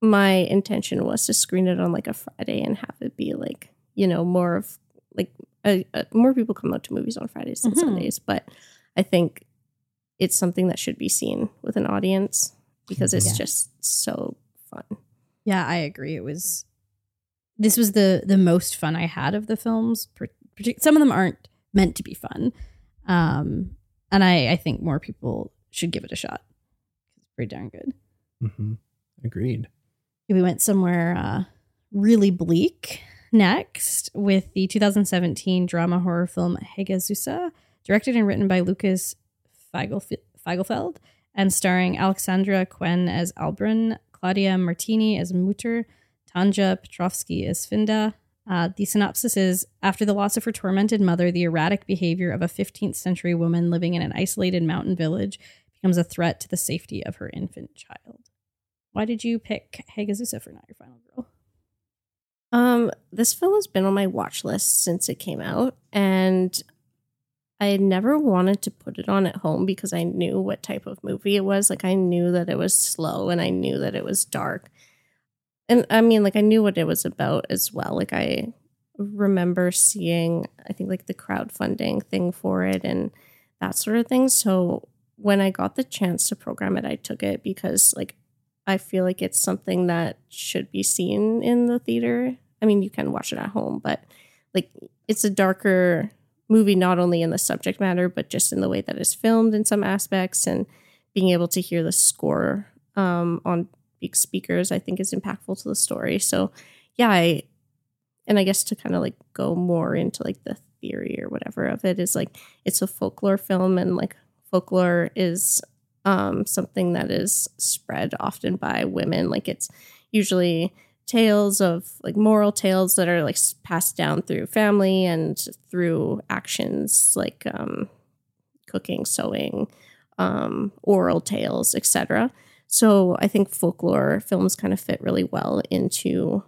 My intention was to screen it on like a Friday and have it be like, you know, more of like a, a, more people come out to movies on Fridays than mm-hmm. Sundays. But I think it's something that should be seen with an audience because it's yeah. just so fun. Yeah, I agree. It was. This was the the most fun I had of the films. Some of them aren't meant to be fun. Um, and I, I think more people should give it a shot. It's pretty darn good. Mm-hmm. Agreed. We went somewhere uh, really bleak next with the two thousand seventeen drama horror film Hagazussa, directed and written by Lucas Feigelf- Feigelfeld and starring Alexandra Quen as Albrun, Claudia Martini as Mutter, Anja Petrovsky as Finda. Uh, the synopsis is, after the loss of her tormented mother, the erratic behavior of a fifteenth century woman living in an isolated mountain village becomes a threat to the safety of her infant child. Why did you pick Hagazussa for Not Your Final Girl? Um, this film has been on my watch list since it came out, and I never wanted to put it on at home because I knew what type of movie it was. Like, I knew that it was slow, and I knew that it was dark. And I mean, like, I knew what it was about as well. Like, I remember seeing, I think, like, the crowdfunding thing for it and that sort of thing. So when I got the chance to program it, I took it because, like, I feel like it's something that should be seen in the theater. I mean, you can watch it at home, but, like, it's a darker movie, not only in the subject matter, but just in the way that it's filmed in some aspects, and being able to hear the score um, on big speakers, I think, is impactful to the story. So yeah, I, and I guess to kind of like go more into like the theory or whatever of it is, like, it's a folklore film, and like folklore is um, something that is spread often by women. Like, it's usually tales of like moral tales that are like passed down through family and through actions like um, cooking, sewing, um, oral tales, et cetera. So I think folklore films kind of fit really well into,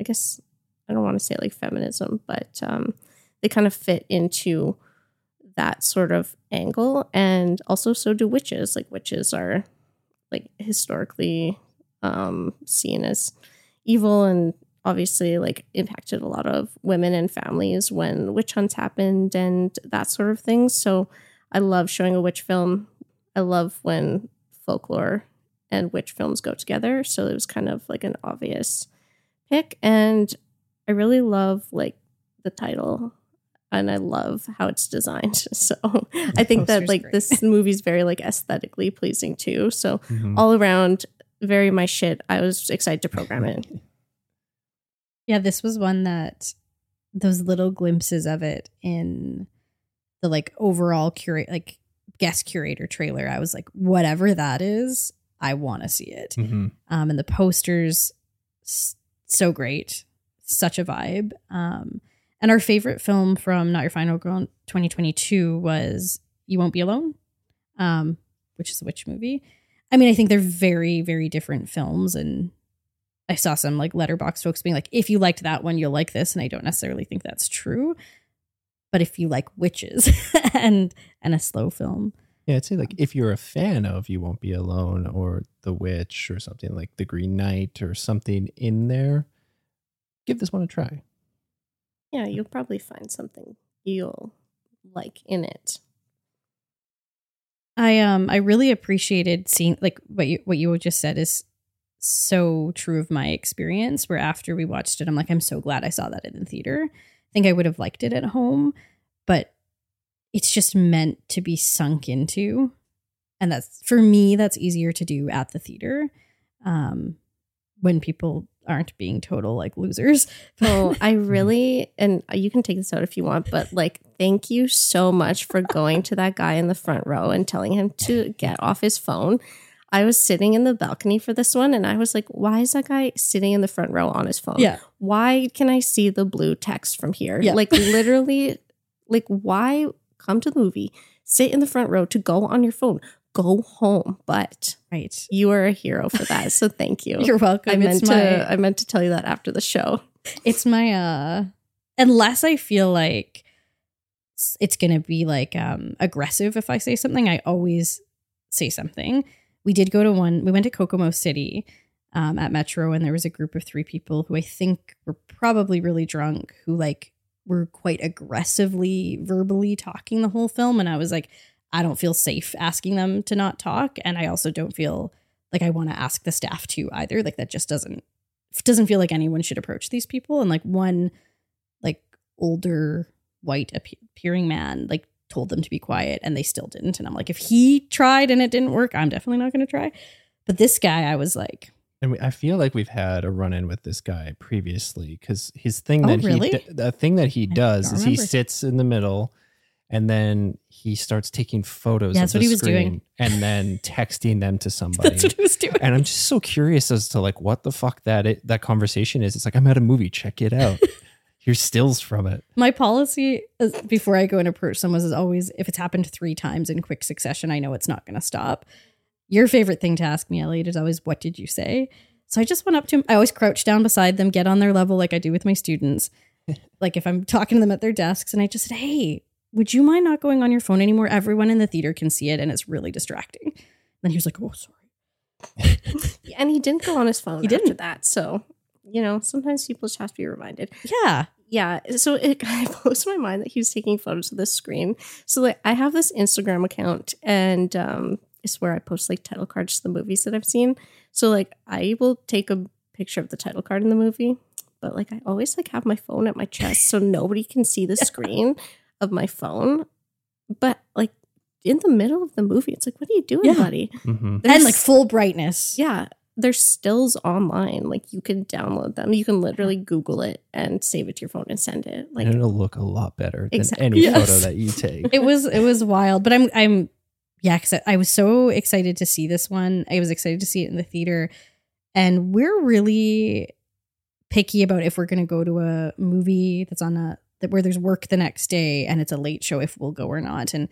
I guess, I don't want to say like feminism, but um, they kind of fit into that sort of angle. And also so do witches. Like witches are like historically um, seen as evil and obviously like impacted a lot of women and families when witch hunts happened and that sort of thing. So I love showing a witch film. I love when folklore and witch films go together. So it was kind of like an obvious pick. And I really love like the title and I love how it's designed. So I think oh, that like great. This movie's very like aesthetically pleasing too. So mm-hmm. all around, very my shit. I was excited to program it. Yeah, this was one that those little glimpses of it in the like overall curate, like guest curator trailer. I was like, whatever that is, I want to see it. Mm-hmm. Um, and the posters, so great. Such a vibe. Um, and our favorite film from Not Your Final Girl in twenty twenty-two was You Won't Be Alone, um, which is a witch movie. I mean, I think they're very, very different films. And I saw some like Letterboxd folks being like, if you liked that one, you'll like this. And I don't necessarily think that's true. But if you like witches and and a slow film. Yeah, I'd say like if you're a fan of You Won't Be Alone or The Witch or something like The Green Knight or something in there, give this one a try. Yeah, you'll probably find something you'll like in it. I um I really appreciated seeing like what you what you just said is so true of my experience where after we watched it, I'm like, I'm so glad I saw that in the theater. I think I would have liked it at home, but it's just meant to be sunk into. And that's for me, that's easier to do at the theater um, when people aren't being total like losers. Oh, I really, and you can take this out if you want, but like, thank you so much for going to that guy in the front row and telling him to get off his phone. I was sitting in the balcony for this one and I was like, why is that guy sitting in the front row on his phone? Yeah. Why can I see the blue text from here? Yeah. Like literally, like why come to the movie, sit in the front row to go on your phone, go home. But right. You are a hero for that. So thank you. You're welcome. I meant, it's my, to, I meant to tell you that after the show. It's my, uh, unless I feel like it's going to be like um, aggressive if I say something, I always say something. We did go to one, we went to Kokomo City um, at Metro and there was a group of three people who I think were probably really drunk who like were quite aggressively verbally talking the whole film. And I was like, I don't feel safe asking them to not talk. And I also don't feel like I want to ask the staff to either. Like that just doesn't, doesn't feel like anyone should approach these people. And like one like older white appearing man, like told them to be quiet and they still didn't. And I'm like, if he tried and it didn't work, I'm definitely not going to try. But this guy, I was like. And we, I feel like we've had a run-in with this guy previously because his thing oh, that really? he, the thing that he does is he sits in the middle and then he starts taking photos yeah, of the he was screen doing. And then texting them to somebody. That's what he was doing. And I'm just so curious as to like what the fuck that it, that conversation is. It's like, I'm at a movie, check it out. Here's stills from it. My policy is, before I go and approach someone is always, if it's happened three times in quick succession, I know it's not going to stop. Your favorite thing to ask me, Elliot, is always, what did you say? So I just went up to him. I always crouch down beside them, get on their level like I do with my students. Like if I'm talking to them at their desks and I just said, hey, would you mind not going on your phone anymore? Everyone in the theater can see it and it's really distracting. And then he was like, oh, sorry. And he didn't go on his phone he after didn't. That. So, you know, sometimes people just have to be reminded. Yeah. Yeah, so it kind of blows my mind that he was taking photos of the screen. So like, I have this Instagram account, and um, it's where I post like title cards to the movies that I've seen. So like, I will take a picture of the title card in the movie, but like, I always like have my phone at my chest, so nobody can see the screen of my phone. But like in the middle of the movie, it's like, what are you doing, yeah. buddy? Mm-hmm. And like full brightness, yeah. There's stills online. Like you can download them. You can literally Google it and save it to your phone and send it. Like and it'll look a lot better than exactly. any yes. photo that you take. It was it was wild, but I'm I'm yeah. Cause I was so excited to see this one. I was excited to see it in the theater, and we're really picky about if we're going to go to a movie that's on a that where there's work the next day and it's a late show if we'll go or not. And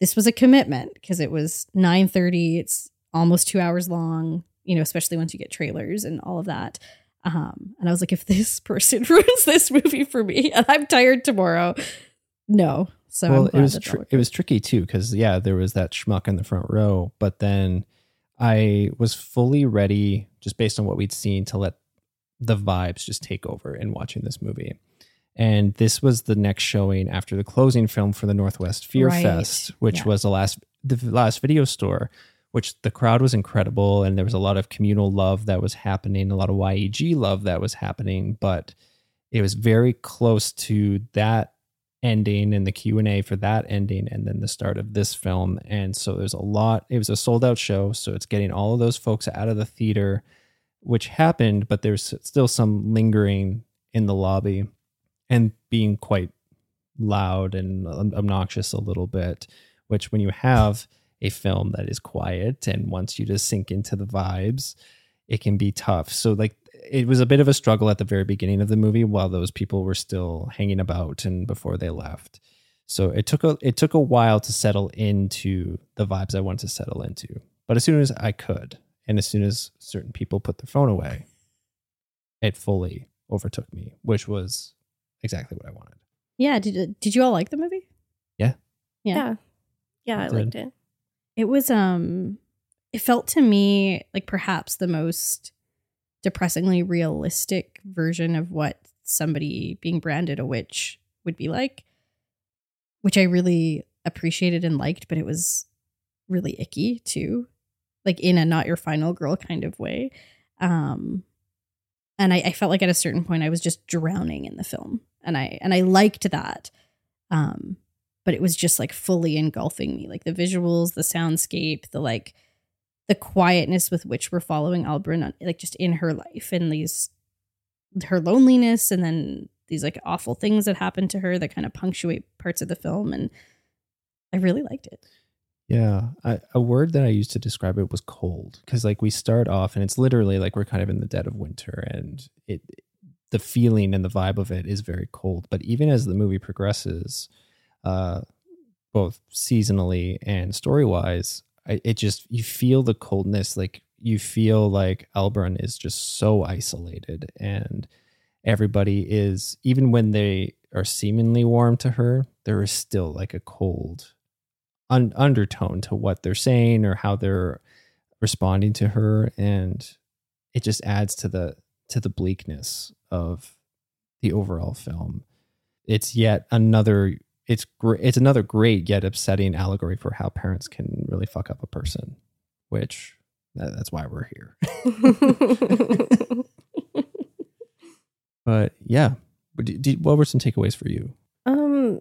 this was a commitment because it was nine thirty. It's almost two hours long, you know, especially once you get trailers and all of that. Um, and I was like, if this person ruins this movie for me and I'm tired tomorrow, no. So well, it was tr- it was tricky too because yeah, there was that schmuck in the front row, but then I was fully ready just based on what we'd seen to let the vibes just take over in watching this movie. And this was the next showing after the closing film for the Northwest Fear right. Fest, which yeah. was the last the last video store, which the crowd was incredible. And there was a lot of communal love that was happening, a lot of Y E G love that was happening. But it was very close to that ending and the Q and A for that ending and then the start of this film. And so there's a lot. It was a sold out show. So it's getting all of those folks out of the theater, which happened. But there's still some lingering in the lobby and being quite loud and obnoxious a little bit, which when you have a film that is quiet and wants you to sink into the vibes, it can be tough. So like it was a bit of a struggle at the very beginning of the movie while those people were still hanging about and before they left. So it took a it took a while to settle into the vibes I wanted to settle into. But as soon as I could, and as soon as certain people put their phone away, it fully overtook me, which was exactly what I wanted. Yeah. Did did you all like the movie? Yeah. Yeah. Yeah. yeah I, I liked it. It was, um, it felt to me like perhaps the most depressingly realistic version of what somebody being branded a witch would be like, which I really appreciated and liked, but it was really icky too, like in a Not Your Final Girl kind of way. Um, and I, I felt like at a certain point I was just drowning in the film, and I, and I liked that. Um, But it was just like fully engulfing me, like the visuals, the soundscape, the like the quietness with which we're following Albrun on, like just in her life and these her loneliness and then these like awful things that happen to her that kind of punctuate parts of the film. And I really liked it. Yeah. I, a word that I used to describe it was cold, because like we start off and it's literally like we're kind of in the dead of winter, and it the feeling and the vibe of it is very cold. But even as the movie progresses, Uh, both seasonally and story-wise, I, it just, you feel the coldness. Like you feel like Albrun is just so isolated, and everybody is, even when they are seemingly warm to her, there is still like a cold un- undertone to what they're saying or how they're responding to her. And it just adds to the, to the bleakness of the overall film. It's yet another It's gr- it's another great yet upsetting allegory for how parents can really fuck up a person, which that, that's why we're here. But yeah, did, did, what were some takeaways for you? Um,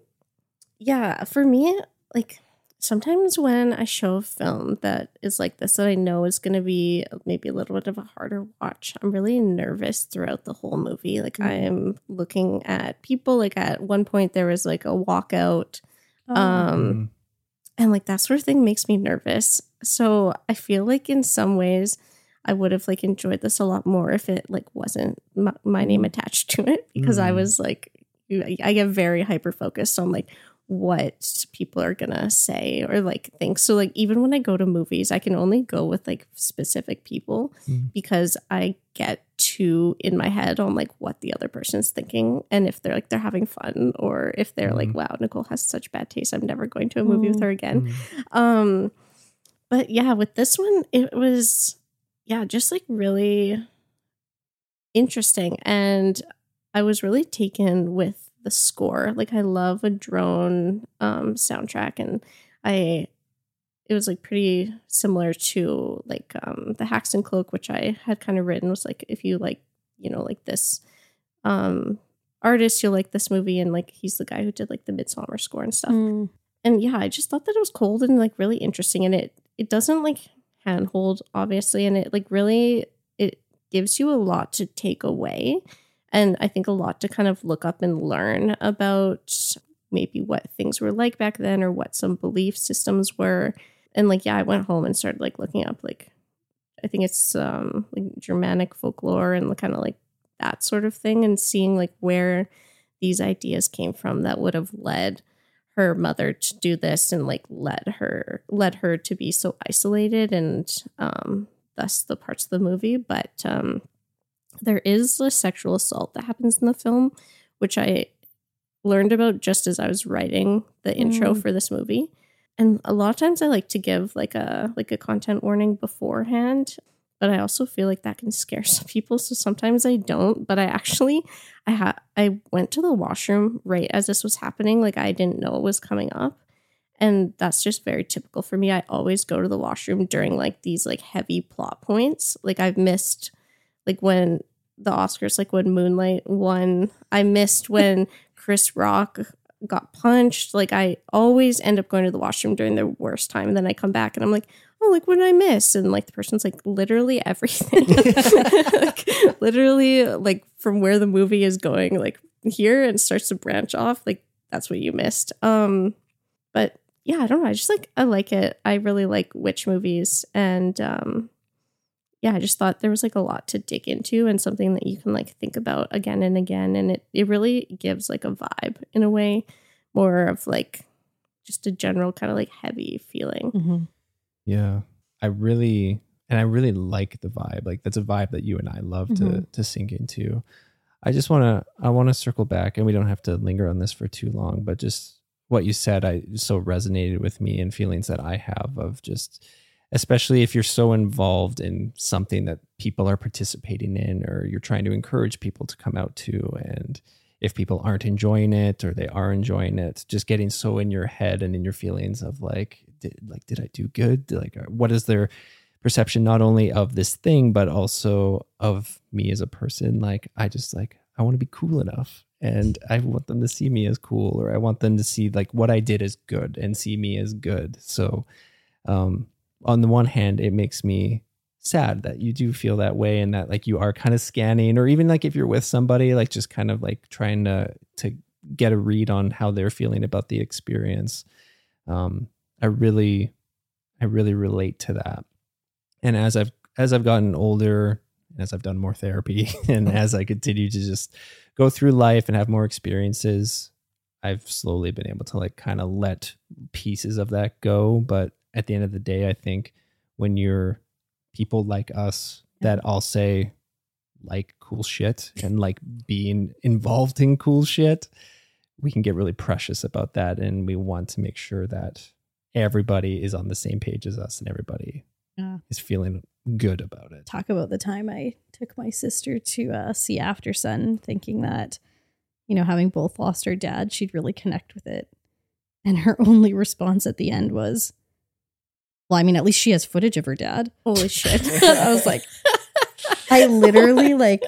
yeah, for me, like sometimes when I show a film that is like this that I know is going to be maybe a little bit of a harder watch, I'm really nervous throughout the whole movie. Like mm-hmm. I'm looking at people. Like at one point there was like a walkout. Oh. Um, and like that sort of thing makes me nervous. So I feel like in some ways I would have like enjoyed this a lot more if it like wasn't my, my name attached to it, because mm-hmm. I was like, I get very hyper-focused on like what people are gonna say or like think. So like even when I go to movies, I can only go with like specific people mm. because I get too in my head on like what the other person's thinking, and if they're like they're having fun or if they're mm. like, wow, Nicole has such bad taste, I'm never going to a movie mm. with her again. Mm. Um but yeah, with this one it was yeah just like really interesting, and I was really taken with the score. Like I love a drone um soundtrack, and I it was like pretty similar to like um the Haxton Cloak, which I had kind of written was like, if you like, you know, like this um artist, you'll like this movie, and like he's the guy who did like the Midsommar score and stuff. Mm. And yeah, I just thought that it was cold and like really interesting, and it it doesn't like handhold obviously, and it like really it gives you a lot to take away. And I think a lot to kind of look up and learn about maybe what things were like back then or what some belief systems were. And like, yeah, I went home and started like looking up, like, I think it's um, like Germanic folklore and kind of like that sort of thing, and seeing like where these ideas came from that would have led her mother to do this and like led her led her to be so isolated, and um, thus the parts of the movie. But um, there is a sexual assault that happens in the film, which I learned about just as I was writing the intro mm. for this movie. And a lot of times I like to give like a like a content warning beforehand, but I also feel like that can scare some people. So sometimes I don't, but I actually, I ha- I went to the washroom right as this was happening. Like I didn't know it was coming up. And that's just very typical for me. I always go to the washroom during like these like heavy plot points. Like I've missed like when the Oscars, like when Moonlight won, I missed when Chris Rock got punched. Like I always end up going to the washroom during the worst time, and then I come back and I'm like, oh, like what did I miss? And like the person's like, literally everything. Like, literally like from where the movie is going, like here, and starts to branch off, like that's what you missed. Um but yeah, I don't know, I just like I like it. I really like witch movies, and um yeah, I just thought there was like a lot to dig into, and something that you can like think about again and again. And it, it really gives like a vibe in a way, more of like just a general kind of like heavy feeling. Mm-hmm. Yeah, I really and I really like the vibe. Like that's a vibe that you and I love mm-hmm. to to sink into. I just want to I want to circle back, and we don't have to linger on this for too long, but just what you said, I so resonated with me, and feelings that I have of just, especially if you're so involved in something that people are participating in, or you're trying to encourage people to come out to. And if people aren't enjoying it, or they are enjoying it, just getting so in your head and in your feelings of like, did, like, did I do good? Did, like, what is their perception, not only of this thing, but also of me as a person? Like, I just like, I want to be cool enough, and I want them to see me as cool, or I want them to see like what I did as good and see me as good. So, um, on the one hand, it makes me sad that you do feel that way, and that like you are kind of scanning, or even like if you're with somebody, like just kind of like trying to to get a read on how they're feeling about the experience. Um, I really, I really relate to that. And as I've as I've gotten older, as I've done more therapy, and as I continue to just go through life and have more experiences, I've slowly been able to like kind of let pieces of that go. But at the end of the day, I think when you're people like us that all say like cool shit and like being involved in cool shit, we can get really precious about that. And we want to make sure that everybody is on the same page as us, and everybody yeah. is feeling good about it. Talk about the time I took my sister to uh, see Aftersun, thinking that, you know, having both lost her dad, she'd really connect with it. And her only response at the end was, well, I mean, at least she has footage of her dad. Holy shit. I was like, I literally like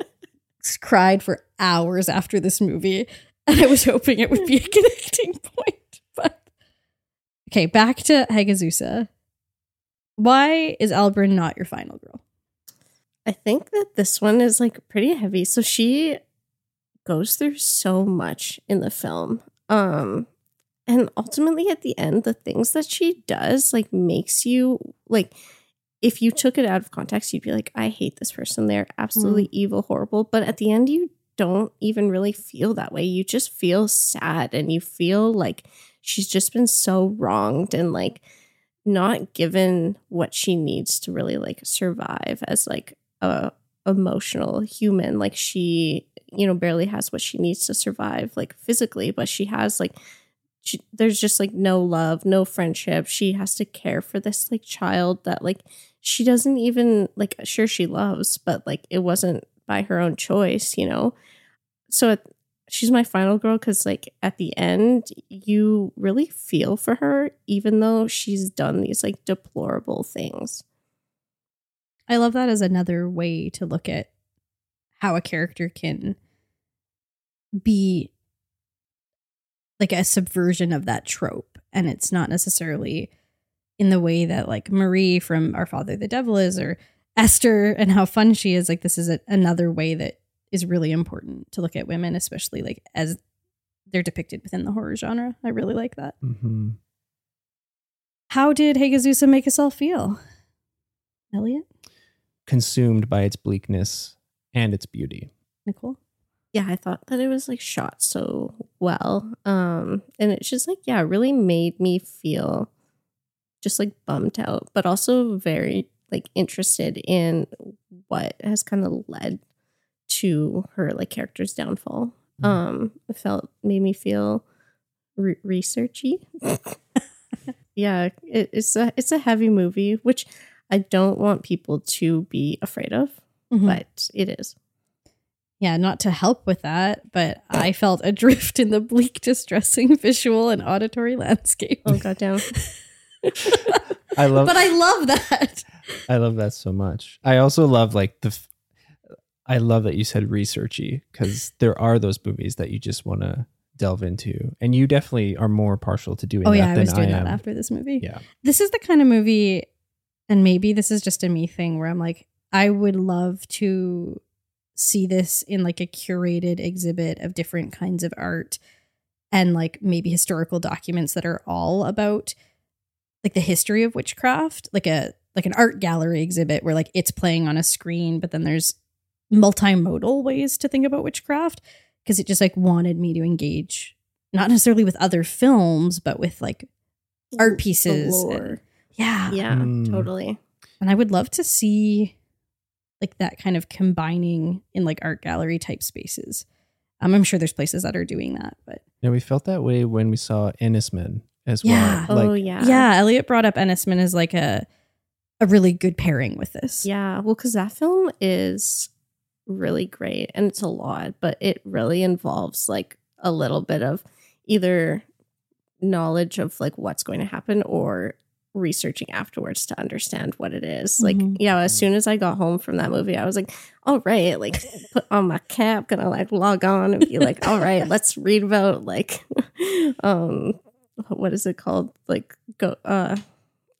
cried for hours after this movie, and I was hoping it would be a connecting point. But okay, back to Hagazussa. Why is Albrun not your final girl? I think that this one is like pretty heavy. So she goes through so much in the film. Um, And ultimately, at the end, the things that she does, like, makes you, like, if you took it out of context, you'd be like, I hate this person. They're absolutely mm. evil, horrible. But at the end, you don't even really feel that way. You just feel sad, and you feel like she's just been so wronged, and, like, not given what she needs to really, like, survive as, like, a emotional human. Like, she, you know, barely has what she needs to survive, like, physically, but she has, like... She, there's just like no love, no friendship. She has to care for this like child that like she doesn't even like, sure she loves, but like it wasn't by her own choice, you know? So it, she's my final girl because like at the end you really feel for her, even though she's done these like deplorable things. I love that as another way to look at how a character can be like a subversion of that trope. And it's not necessarily in the way that like Marie from Our Father, the Devil is, or Esther and how fun she is. Like this is a, another way that is really important to look at women, especially like as they're depicted within the horror genre. I really like that. Mm-hmm. How did Hagazussa make us all feel? Elliot? Consumed by its bleakness and its beauty. Nicole? Yeah, I thought that it was like shot so well. Um, and it's just like, yeah, really made me feel just like bummed out, but also very like interested in what has kind of led to her like character's downfall. Mm-hmm. Um, it felt made me feel re- researchy. Yeah, it, it's a it's a heavy movie, which I don't want people to be afraid of, mm-hmm. but it is. Yeah, not to help with that, but I felt adrift in the bleak, distressing visual and auditory landscape. Oh, goddamn. I love, but I love that. I love that so much. I also love like the. I love that you said researchy, because there are those movies that you just want to delve into, and you definitely are more partial to doing. Oh, that yeah, than I was doing I that after this movie. Yeah, this is the kind of movie, and maybe this is just a me thing where I'm like, I would love to see this in like a curated exhibit of different kinds of art and like maybe historical documents that are all about like the history of witchcraft, like a like an art gallery exhibit where like it's playing on a screen, but then there's multimodal ways to think about witchcraft, because it just like wanted me to engage not necessarily with other films, but with like art pieces. And, yeah. Yeah, mm. totally. And I would love to see like that kind of combining in like art gallery type spaces. Um, I'm sure there's places that are doing that, but yeah, we felt that way when we saw Ennismen as yeah. well. Like, oh yeah, yeah. Elliot brought up Ennismen as like a a really good pairing with this. Yeah, well, because that film is really great, and it's a lot, but it really involves like a little bit of either knowledge of like what's going to happen or researching afterwards to understand what it is. Like, mm-hmm. yeah, as soon as I got home from that movie, I was like, all right, like put on my cap, gonna like log on and be like, all right, let's read about like, um, what is it called? Like, go, uh,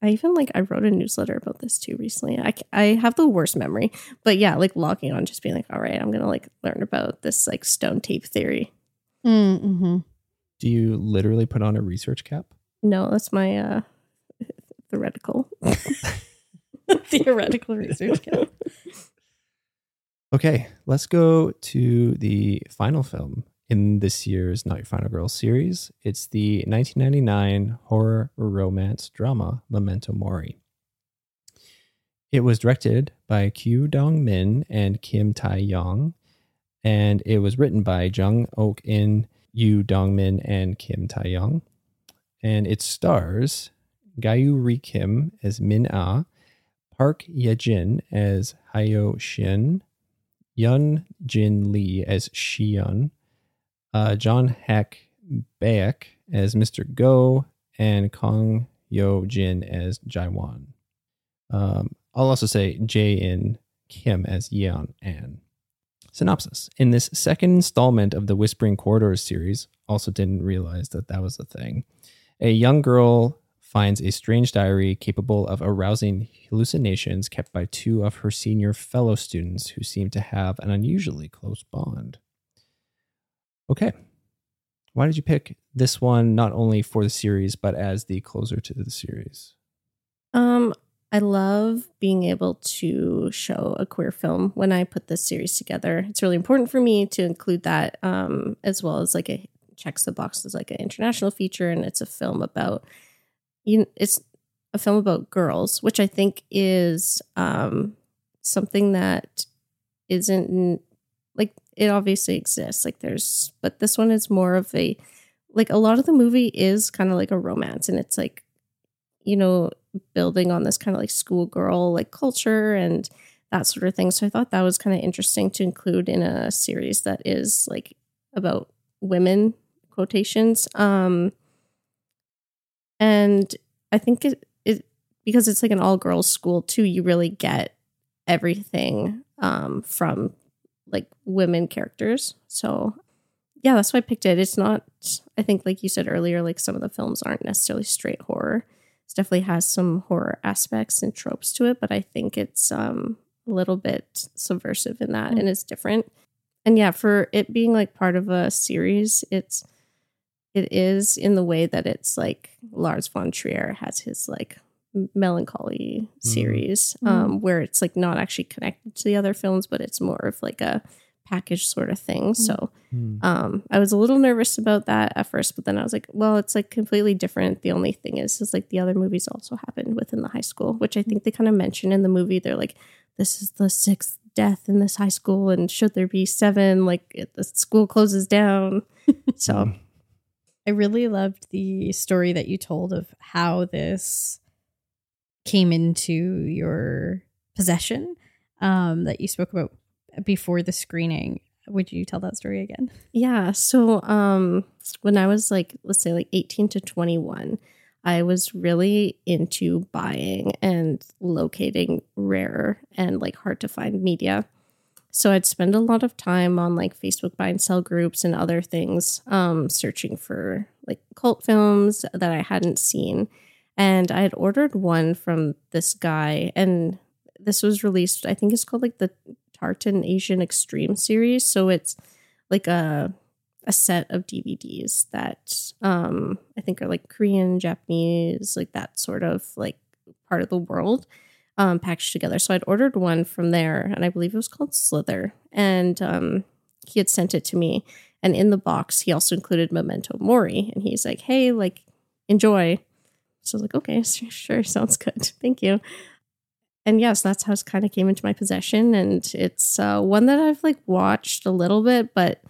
I even like, I wrote a newsletter about this too recently. I, I have the worst memory, but yeah, like logging on, just being like, all right, I'm gonna like learn about this like stone tape theory. Mm-hmm. Do you literally put on a research cap? No, that's my, uh, theoretical theoretical research. Okay, let's go to the final film in this year's Not Your Final Girl series. It's the nineteen ninety-nine horror romance drama Memento Mori. It was directed by Kyu Dong-min and Kim Taiyong, and it was written by Jung Ok-in, Kyu Dong-min, and Kim Taiyong, and it stars Gayu Ri Kim as Min Ah, Park Ye-jin as Hyo Shin, Yun Jin Lee as Shi-yun, uh, John Hak Baek as Mister Go, and Kong Yo-jin as Jaiwan. Um, I'll also say Jae-in Kim as Yeon An. Synopsis. In this second installment of the Whispering Corridors series, also didn't realize that that was a thing, a young girl finds a strange diary capable of arousing hallucinations kept by two of her senior fellow students who seem to have an unusually close bond. Okay. Why did you pick this one not only for the series, but as the closer to the series? Um, I love being able to show a queer film when I put this series together. It's really important for me to include that, um, as well as like a checks the box as like an international feature, and it's a film about... You, it's a film about girls, which I think is um, something that isn't like it obviously exists. Like there's, but this one is more of a like a lot of the movie is kind of like a romance, and it's like, you know, building on this kind of like schoolgirl like culture and that sort of thing. So I thought that was kind of interesting to include in a series that is like about women, quotations. Um, And I think it, it because it's like an all girls school too, you really get everything um, from like women characters. So yeah, that's why I picked it. It's not, I think like you said earlier, like some of the films aren't necessarily straight horror. It definitely has some horror aspects and tropes to it, but I think it's um, a little bit subversive in that, mm-hmm. and it's different. And yeah, for it being like part of a series, it's It is in the way that it's like Lars von Trier has his like melancholy series, mm. um, where it's like not actually connected to the other films, but it's more of like a package sort of thing. So um, I was a little nervous about that at first, but then I was like, well, it's like completely different. The only thing is, is like the other movies also happened within the high school, which I think they kind of mention in the movie. They're like, this is the sixth death in this high school, and should there be seven, like the school closes down. So I really loved the story that you told of how this came into your possession, um, that you spoke about before the screening. Would you tell that story again? Yeah. So um, when I was like, let's say like eighteen to twenty-one, I was really into buying and locating rare and like hard to find media. So I'd spend a lot of time on like Facebook buy and sell groups and other things, um, searching for like cult films that I hadn't seen. And I had ordered one from this guy, and this was released, I think it's called like the Tartan Asian Extreme series. So it's like a a set of D V Ds that um, I think are like Korean, Japanese, like that sort of like part of the world um, packaged together. So I'd ordered one from there, and I believe it was called Slither. And um, he had sent it to me. And in the box, he also included Memento Mori. And he's like, hey, like, enjoy. So I was like, okay, sure, sounds good. Thank you. And yes, that's how it kind of came into my possession. And it's uh, one that I've like watched a little bit, but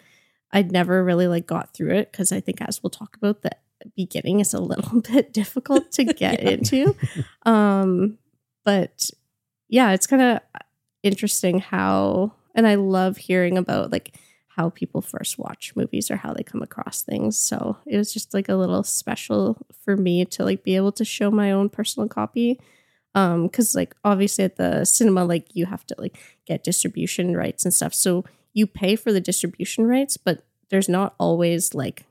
I'd never really like got through it, because I think, as we'll talk about, the beginning is a little bit difficult to get yeah. into. Um, but yeah, it's kind of interesting how, and I love hearing about like how people first watch movies or how they come across things. So it was just like a little special for me to like be able to show my own personal copy. Um, cause like obviously at the cinema, like you have to like get distribution rights and stuff. So you pay for the distribution rights, but there's not always like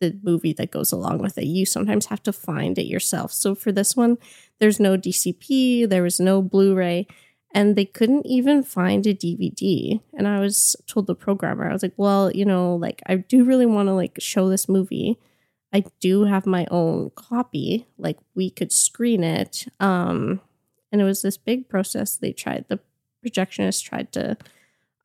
the movie that goes along with it. You sometimes have to find it yourself. So for this one, there's no D C P, there was no Blu-ray, and they couldn't even find a D V D. And I was told the programmer, I was like, well, you know, like I do really want to like show this movie. I do have my own copy, like we could screen it. Um, and it was this big process. They tried, the projectionist tried to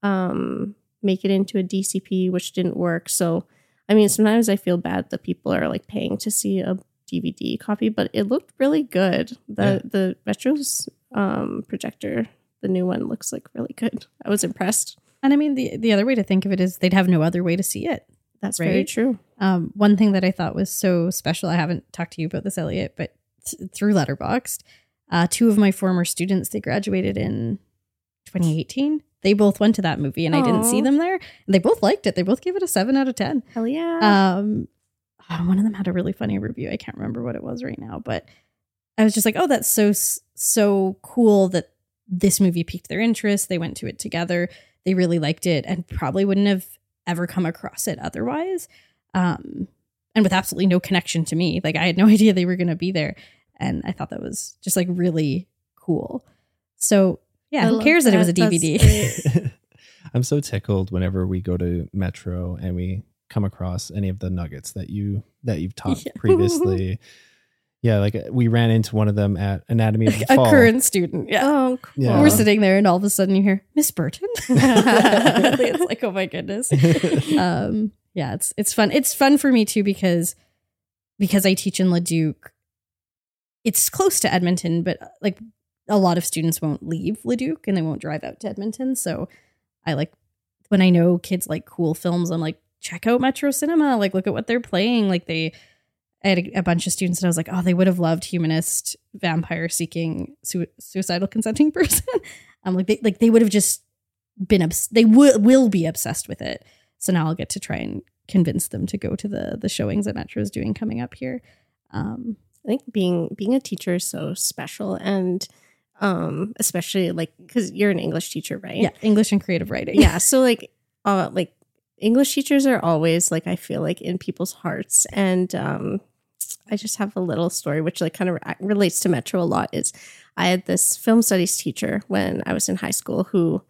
um, make it into a D C P, which didn't work. So, I mean, sometimes I feel bad that people are like paying to see a D V D copy, but it looked really good. The, yeah. the Metro's um, projector, the new one, looks like really good. I was impressed. And I mean, the, the other way to think of it is they'd have no other way to see it. That's right? Very true. Um, one thing that I thought was so special, I haven't talked to you about this, Elliot, but th- through Letterboxd, uh, two of my former students, they graduated in twenty eighteen. They both went to that movie, and aww. I didn't see them there. And they both liked it. They both gave it a seven out of ten. Hell yeah. Um, oh, one of them had a really funny review. I can't remember what it was right now, but I was just like, oh, that's so, so cool that this movie piqued their interest. They went to it together. They really liked it and probably wouldn't have ever come across it otherwise, um and with absolutely no connection to me. Like I had no idea they were going to be there, and I thought that was just like really cool. So yeah, I who cares that. that it was a D V D? I'm so tickled whenever we go to Metro and we come across any of the nuggets that you that you've taught yeah. previously. Yeah, like we ran into one of them at Anatomy of the Fall. A current student. Yeah. Oh, cool. Yeah. We're sitting there and all of a sudden you hear, Miss Burton. It's like, oh my goodness. Um, yeah, it's it's fun. It's fun for me too because because I teach in Leduc. It's close to Edmonton, but like a lot of students won't leave Leduc and they won't drive out to Edmonton. So I like when I know kids like cool films, I'm like, check out Metro Cinema. Like, look at what they're playing. Like they I had a, a bunch of students and I was like, oh, they would have loved Humanist, Vampire Seeking, su- Suicidal Consenting Person. um, like they, like they would have just been, obs- they w- will be obsessed with it. So now I'll get to try and convince them to go to the the showings that Metro is doing coming up here. Um, I think being being a teacher is so special, and um, especially like, because you're an English teacher, right? Yeah, English and creative writing. Yeah, so like, uh, like English teachers are always like, I feel like, in people's hearts. And um, I just have a little story which like kind of re- relates to Metro a lot. Is I had this film studies teacher when I was in high school who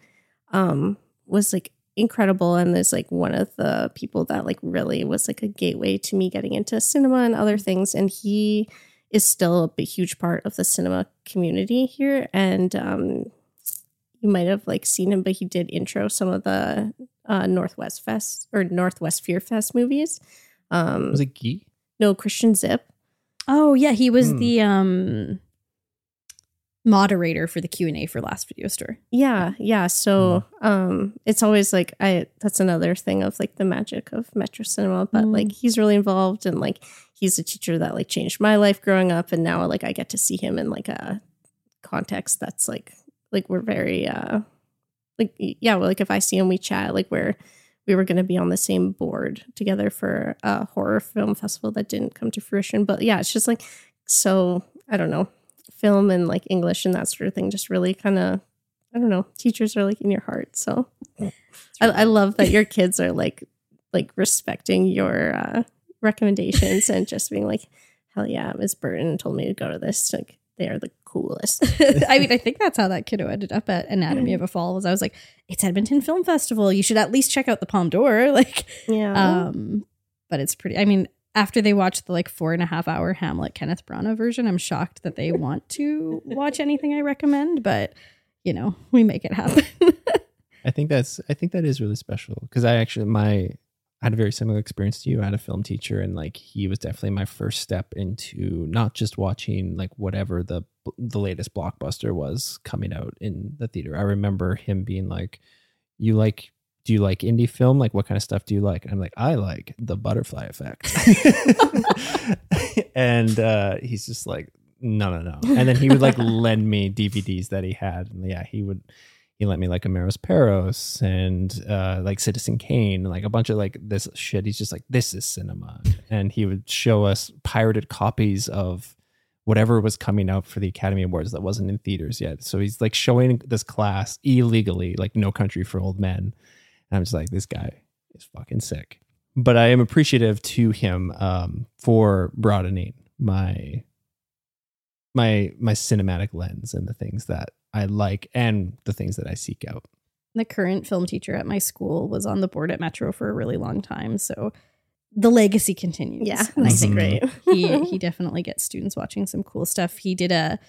um, was like incredible, and is like one of the people that like really was like a gateway to me getting into cinema and other things. And he is still a huge part of the cinema community here. And um, you might have like seen him, but he did intro some of the uh, Northwest Fest or Northwest Fear Fest movies. Um, was it Guy? No, Christian Zip. Oh yeah, he was mm. the um, moderator for the Q and A for Last Video Store. Yeah, yeah. So mm. um, it's always like I. That's another thing of like the magic of Metro Cinema, but mm. like he's really involved and like he's a teacher that like changed my life growing up, and now like I get to see him in like a context that's like like we're very uh, like yeah, well, like if I see him, we chat like we're. We were going to be on the same board together for a horror film festival that didn't come to fruition. But yeah, it's just like, so I don't know, film and like English and that sort of thing just really kind of, I don't know, teachers are like in your heart. So I, I love that your kids are like, like respecting your uh, recommendations and just being like, hell yeah, Miz Burton told me to go to this. Like they are the coolest. I mean, I think that's how that kiddo ended up at Anatomy of a Fall. Was I was like, it's Edmonton Film Festival. You should at least check out the Palme d'Or. Like, yeah. Um, but it's pretty. I mean, after they watched the like four and a half hour Hamlet Kenneth Branagh version, I'm shocked that they want to watch anything I recommend. But you know, we make it happen. I think that's. I think that is really special because I actually my I had a very similar experience to you. I had a film teacher, and like he was definitely my first step into not just watching like whatever the the latest blockbuster was coming out in the theater. I remember him being like, you like, do you like indie film? Like, what kind of stuff do you like? And I'm like, I like The Butterfly Effect. And uh, he's just like, no, no, no. And then he would like lend me D V Ds that he had. And yeah, he would, he lent me like Ameros Peros and uh, like Citizen Kane, and like a bunch of like this shit. He's just like, this is cinema. And he would show us pirated copies of whatever was coming out for the Academy Awards that wasn't in theaters yet. So he's like showing this class illegally, like No Country for Old Men. And I'm just like, this guy is fucking sick. But I am appreciative to him um, for broadening my, my, my cinematic lens and the things that I like and the things that I seek out. The current film teacher at my school was on the board at Metro for a really long time. So the legacy continues. Yeah, and I think great. he he definitely gets students watching some cool stuff. He did a,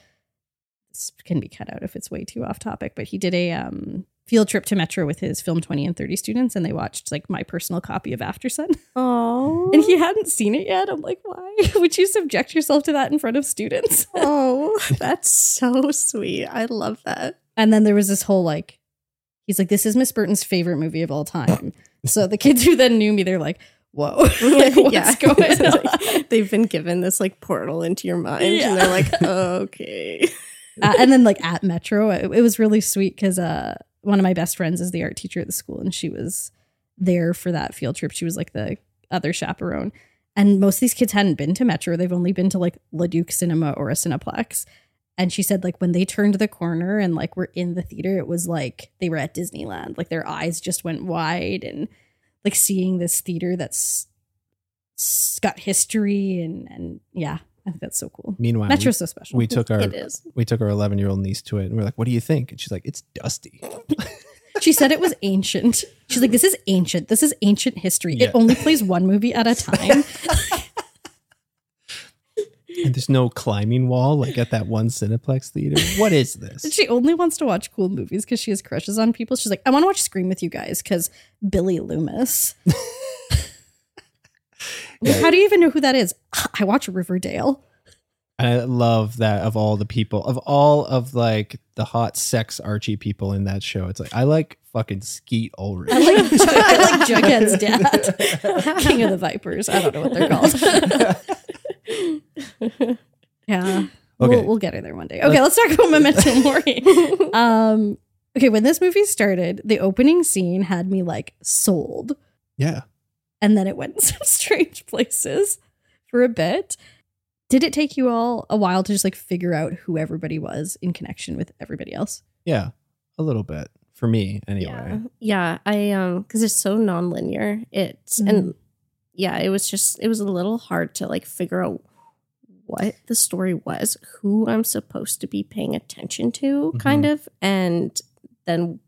this can be cut out if it's way too off topic, but he did a um, field trip to Metro with his Film twenty and thirty students, and they watched like my personal copy of Aftersun. Oh, and he hadn't seen it yet. I'm like, why would you subject yourself to that in front of students? Oh, that's so sweet. I love that. And then there was this whole like, he's like, this is Miss Burton's favorite movie of all time. So the kids who then knew me, they're like, whoa, like, what's yeah. going on? Like, they've been given this like portal into your mind, yeah. and they're like, oh, okay. Uh, and then like at Metro, it, it was really sweet because uh, one of my best friends is the art teacher at the school, and she was there for that field trip. She was like the other chaperone, and most of these kids hadn't been to Metro. They've only been to like Leduc Cinema or a Cineplex. And she said, like, when they turned the corner and like were in the theater, it was like they were at Disneyland. Like their eyes just went wide, and like seeing this theater that's got history and, and yeah, I think that's so cool. Meanwhile, Metro's we, so special. We took our we took our eleven year old niece to it, and we we're like, "What do you think?" And she's like, "It's dusty." She said it was ancient. She's like, "This is ancient. This is ancient history. Yeah. It only plays one movie at a time." And there's no climbing wall like at that one Cineplex theater. What is this? She only wants to watch cool movies because she has crushes on people. She's like, I want to watch Scream with you guys because Billy Loomis. Yeah. How do you even know who that is? I watch Riverdale. I love that of all the people, of all of like the hot sex Archie people in that show. It's like, I like fucking Skeet Ulrich. I like, I like Jughead's dad. King of the Vipers. I don't know what they're called. Yeah, okay. we'll, we'll get her there one day. Okay, let's, let's talk about Memento Mori. Um, okay, when this movie started, the opening scene had me like sold. Yeah, and then it went some strange places for a bit. Did it take you all a while to just like figure out who everybody was in connection with everybody else? Yeah, a little bit for me anyway. Yeah, yeah I um, because it's so non-linear. It's mm-hmm. and. Yeah, it was just, it was a little hard to like figure out what the story was, who I'm supposed to be paying attention to, mm-hmm. kind of, and then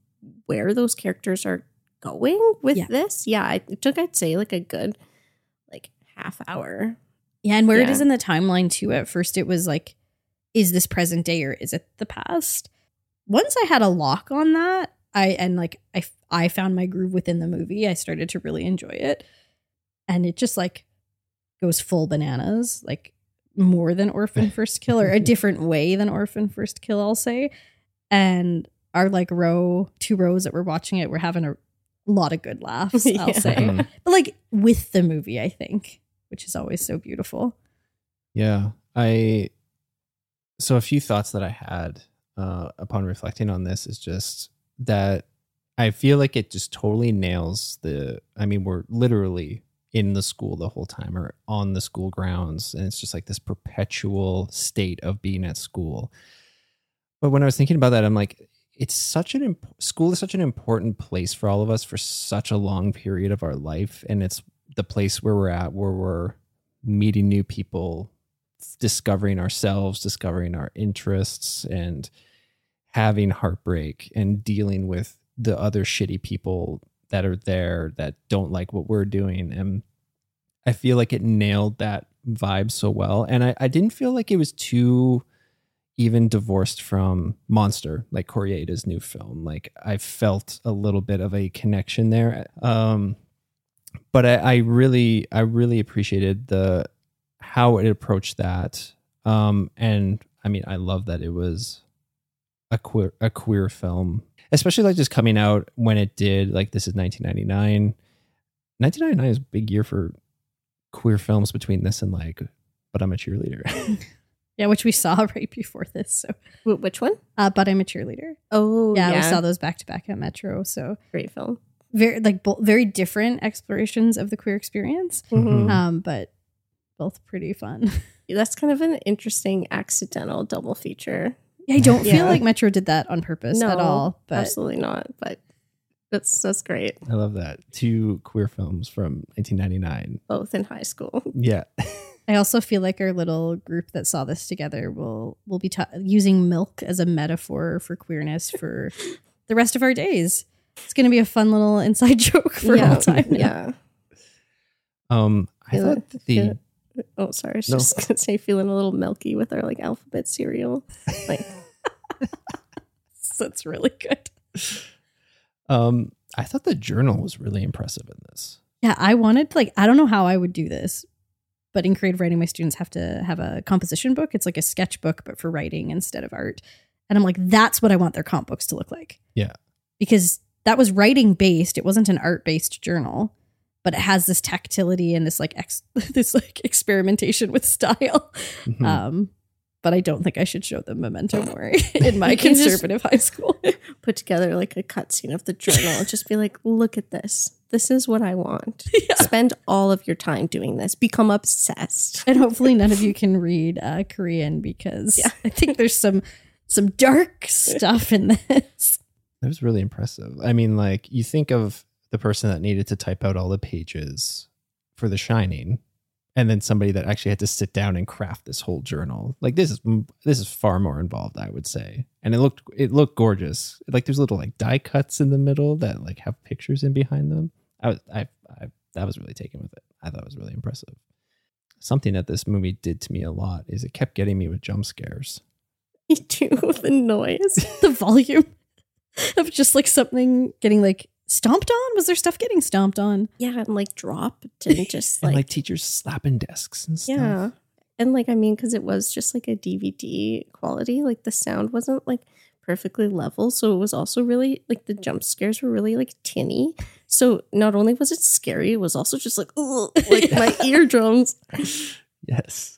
where those characters are going with yeah. this. Yeah, it took, I'd say, like a good like half hour. Yeah, and where yeah. it is in the timeline too. At first it was like, is this present day or is it the past? once I had a lock on that, I and like I I found my groove within the movie. I started to really enjoy it, and it just like goes full bananas, like more than Orphan First Kill, or a different way than Orphan First Kill, I'll say. And our like row, two rows that we're watching it, we're having a lot of good laughs, I'll yeah. say, mm. but like with the movie, I think, which is always so beautiful. Yeah, I. So a few thoughts that I had uh, upon reflecting on this is just that I feel like it just totally nails the. I mean, we're literally in the school the whole time, or on the school grounds, and it's just like this perpetual state of being at school. But when I was thinking about that, I'm like, it's such an imp- school is such an important place for all of us for such a long period of our life, and it's the place where we're at, where we're meeting new people, discovering ourselves, discovering our interests, and having heartbreak and dealing with the other shitty people that are there that don't like what we're doing. And I feel like it nailed that vibe so well. And I, I didn't feel like it was too even divorced from Monster, like Koreeda's new film. Like I felt a little bit of a connection there. Um, but I, I really, I really appreciated the, how it approached that. Um, and I mean, I love that it was a queer, a queer film, especially like just coming out when it did. Like this is nineteen ninety-nine. nineteen ninety-nine is a big year for queer films between this and like, But I'm a Cheerleader. Yeah, which we saw right before this. So w- Which one? Uh, But I'm a Cheerleader. Oh, yeah. yeah. We saw those back to back at Metro. So great film. Very like bo- very different explorations of the queer experience, mm-hmm. um, but both pretty fun. Yeah, that's kind of an interesting accidental double feature. I don't yeah. feel like Metro did that on purpose no, at all. But absolutely not. But that's that's great. I love that. Two queer films from nineteen ninety-nine. Both in high school. Yeah. I also feel like our little group that saw this together will will be ta- using milk as a metaphor for queerness for the rest of our days. It's going to be a fun little inside joke for yeah. all time. Now. Yeah. Um, I feel thought that the... Feel- Oh, sorry. I was no. just going to say feeling a little milky with our like alphabet cereal. Like That's really good. Um, I thought the journal was really impressive in this. Yeah, I wanted like, I don't know how I would do this, but in creative writing, my students have to have a composition book. It's like a sketchbook, but for writing instead of art. And I'm like, that's what I want their comp books to look like. Yeah. Because that was writing based. It wasn't an art based journal. But it has this tactility and this like ex- this like experimentation with style. Mm-hmm. Um, but I don't think I should show them Memento Mori in my conservative high school. Put together like a cutscene of the journal. Just be like, look at this. This is what I want. Yeah. Spend all of your time doing this. Become obsessed. And hopefully none of you can read uh, Korean because yeah. I think there's some some dark stuff in this. That was really impressive. I mean, like you think of the person that needed to type out all the pages for The Shining, and then somebody that actually had to sit down and craft this whole journal. Like this is, this is far more involved, I would say. And it looked, it looked gorgeous. Like there's little like die cuts in the middle that like have pictures in behind them. I was, I, I, that was really taken with it. I thought it was really impressive. Something that this movie did to me a lot is it kept getting me with jump scares. Me too. The noise, the volume of just like something getting like, stomped on? Was there stuff getting stomped on? Yeah, and like dropped and just like... and like teachers slapping desks and stuff. Yeah. And like, I mean, because it was just like a D V D quality, like the sound wasn't like perfectly level. So it was also really like the jump scares were really like tinny. So not only was it scary, it was also just like, ugh, like yeah. my eardrums. Yes.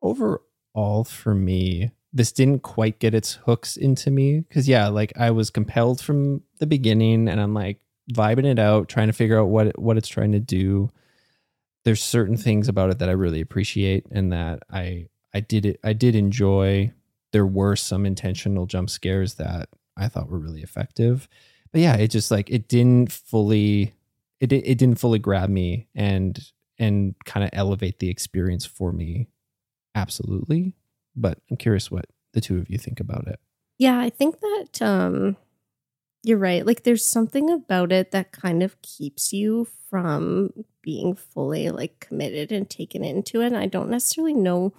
Overall for me... this didn't quite get its hooks into me because, yeah, like I was compelled from the beginning and I'm like vibing it out, trying to figure out what it, what it's trying to do. There's certain things about it that I really appreciate and that I I did it I did enjoy. There were some intentional jump scares that I thought were really effective, but yeah, it just like it didn't fully it it didn't fully grab me and and kind of elevate the experience for me. Absolutely. But I'm curious what the two of you think about it. Yeah, I think that um, you're right. Like there's something about it that kind of keeps you from being fully like committed and taken into it. And I don't necessarily know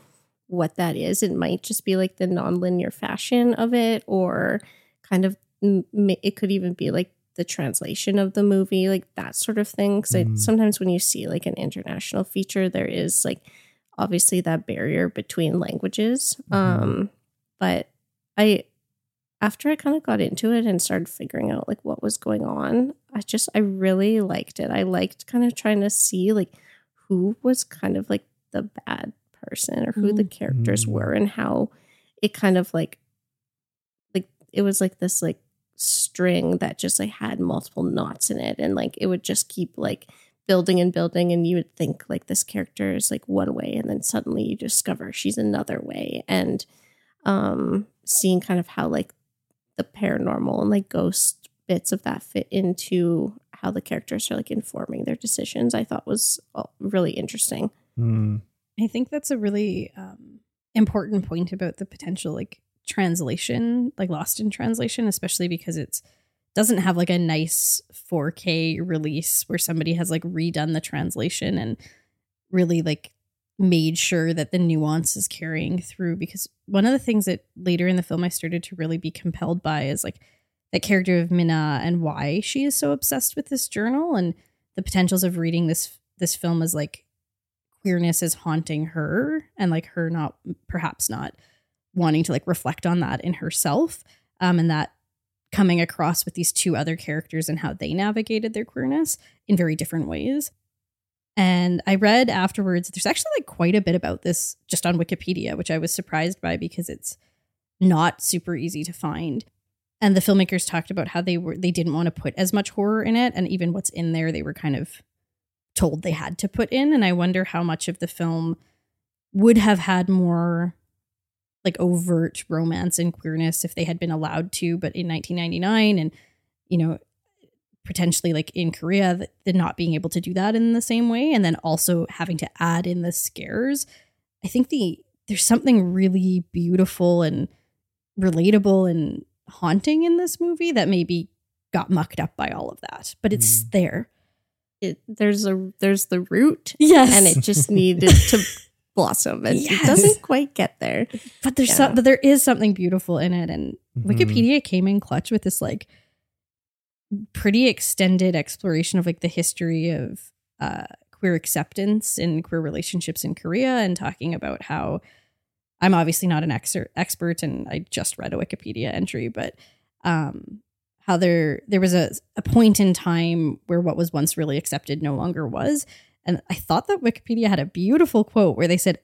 what that is. It might just be like the nonlinear fashion of it, or kind of it could even be like the translation of the movie, like that sort of thing. Because mm. sometimes when you see like an international feature, there is like obviously that barrier between languages. Mm. Um, but I, after I kind of got into it and started figuring out like what was going on, I just, I really liked it. I liked kind of trying to see like who was kind of like the bad person or who mm. the characters mm. were, and how it kind of like, like it was like this like string that just like had multiple knots in it, and like it would just keep like building and building, and you would think like this character is like one way, and then suddenly you discover she's another way. And um seeing kind of how like the paranormal and like ghost bits of that fit into how the characters are like informing their decisions, I thought was really interesting. mm. I think that's a really um important point about the potential like translation, like lost in translation, especially because it's doesn't have like a nice four K release where somebody has like redone the translation and really like made sure that the nuance is carrying through. Because one of the things that later in the film I started to really be compelled by is like that character of Minna and why she is so obsessed with this journal, and the potentials of reading this this film as like queerness is haunting her, and like her not perhaps not wanting to like reflect on that in herself, um, and that coming across with these two other characters and how they navigated their queerness in very different ways. And I read afterwards, there's actually like quite a bit about this just on Wikipedia, which I was surprised by because it's not super easy to find. And the filmmakers talked about how they were, they didn't want to put as much horror in it. And even what's in there, they were kind of told they had to put in. And I wonder how much of the film would have had more like overt romance and queerness if they had been allowed to, but in nineteen ninety-nine and, you know, potentially like in Korea, that they're not being able to do that in the same way. And then also having to add in the scares. I think the, there's something really beautiful and relatable and haunting in this movie that maybe got mucked up by all of that, but it's mm. there. It, there's a, there's the root. Yes. And it just needed to blossom, and yes. it doesn't quite get there, but there's yeah. some, but there is something beautiful in it. And mm-hmm. Wikipedia came in clutch with this like pretty extended exploration of like the history of uh queer acceptance and queer relationships in Korea, and talking about how I'm obviously not an ex- expert and I just read a Wikipedia entry, but um how there there was a, a point in time where what was once really accepted no longer was. And I thought that Wikipedia had a beautiful quote where they said,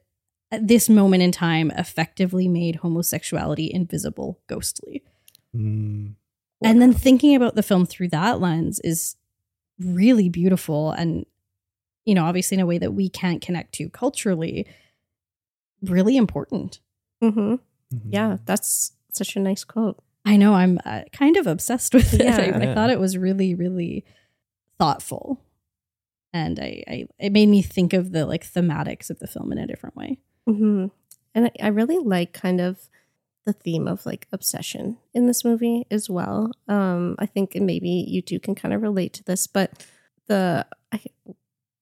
at this moment in time effectively made homosexuality invisible, ghostly. Mm. Wow. And then thinking about the film through that lens is really beautiful. And, you know, obviously in a way that we can't connect to culturally, really important. Mm-hmm. Mm-hmm. Yeah, that's such a nice quote. I know, I'm uh, kind of obsessed with it. Yeah. I, I thought it was really, really thoughtful. And I, I, it made me think of the like thematics of the film in a different way. Mm-hmm. And I, I really like kind of the theme of like obsession in this movie as well. Um, I think maybe you two can kind of relate to this, but the, I,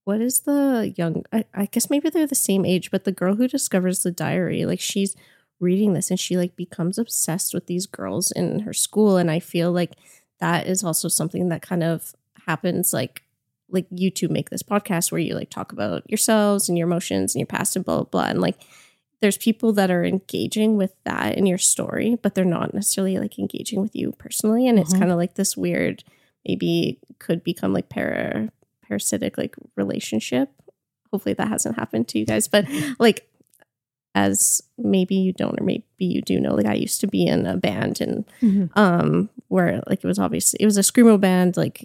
what is the young, I, I guess maybe they're the same age, but the girl who discovers the diary, like she's reading this and she like becomes obsessed with these girls in her school. And I feel like that is also something that kind of happens like, like you two make this podcast where you like talk about yourselves and your emotions and your past and blah, blah, blah. And like, there's people that are engaging with that in your story, but they're not necessarily like engaging with you personally. And mm-hmm. it's kind of like this weird, maybe could become like para parasitic, like relationship. Hopefully that hasn't happened to you guys, but like, as maybe you don't, or maybe you do know, like I used to be in a band and mm-hmm. um, where like, it was obviously, it was a screamo band, like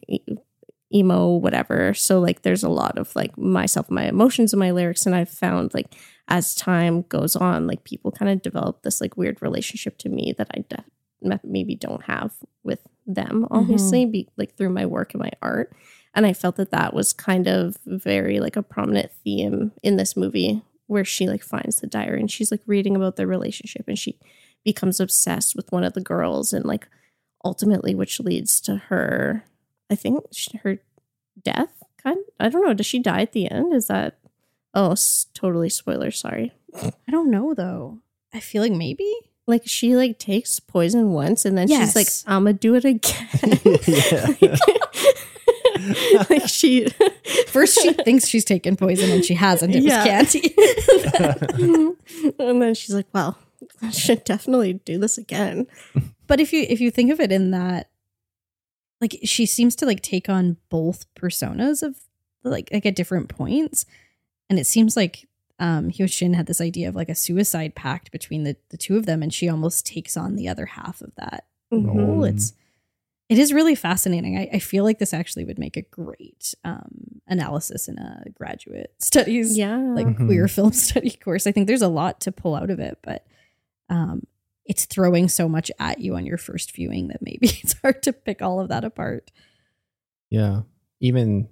emo, whatever. So like there's a lot of like myself, my emotions and my lyrics. And I've found like as time goes on, like people kind of develop this like weird relationship to me that I def- maybe don't have with them, obviously, mm-hmm. be, like through my work and my art. And I felt that that was kind of very like a prominent theme in this movie, where she like finds the diary and she's like reading about their relationship and she becomes obsessed with one of the girls, and like ultimately which leads to her, I think her death, kind of, I don't know. Does she die at the end? Is that? Oh, s- totally spoiler. Sorry. I don't know, though. I feel like maybe. Like, she, like, takes poison once, and then yes. she's like, I'm going to do it again. like, like, she... First, she thinks she's taken poison, and she hasn't. It yeah. was candy. and, then, and then she's like, well, I should definitely do this again. But if you if you think of it in that, like, she seems to, like, take on both personas of, like, like at different points. And it seems like... Um, Hyoshin had this idea of like a suicide pact between the, the two of them, and she almost takes on the other half of that. Mm-hmm. Oh, it's it is really fascinating. I, I feel like this actually would make a great um, analysis in a graduate studies, yeah, like mm-hmm. queer film study course. I think there's a lot to pull out of it, but um, it's throwing so much at you on your first viewing that maybe it's hard to pick all of that apart. Yeah, even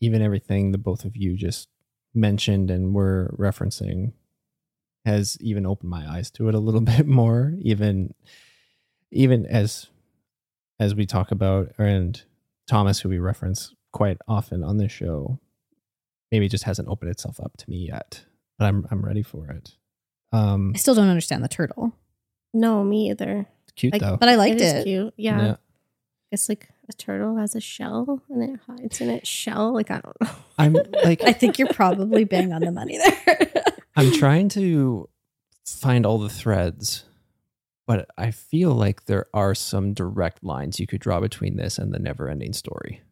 even everything the both of you just mentioned and we're referencing has even opened my eyes to it a little bit more, even even as as we talk about, and Thomas, who we reference quite often on this show, maybe just hasn't opened itself up to me yet, but I'm I'm ready for it. Um, I still don't understand the turtle. No, me either. It's cute like, though. But I liked it. It is cute. Yeah. yeah. It's like a turtle has a shell and it hides in its shell. Like, I don't know. I'm like, I think you're probably bang on the money there. I'm trying to find all the threads, but I feel like there are some direct lines you could draw between this and The Never-Ending Story.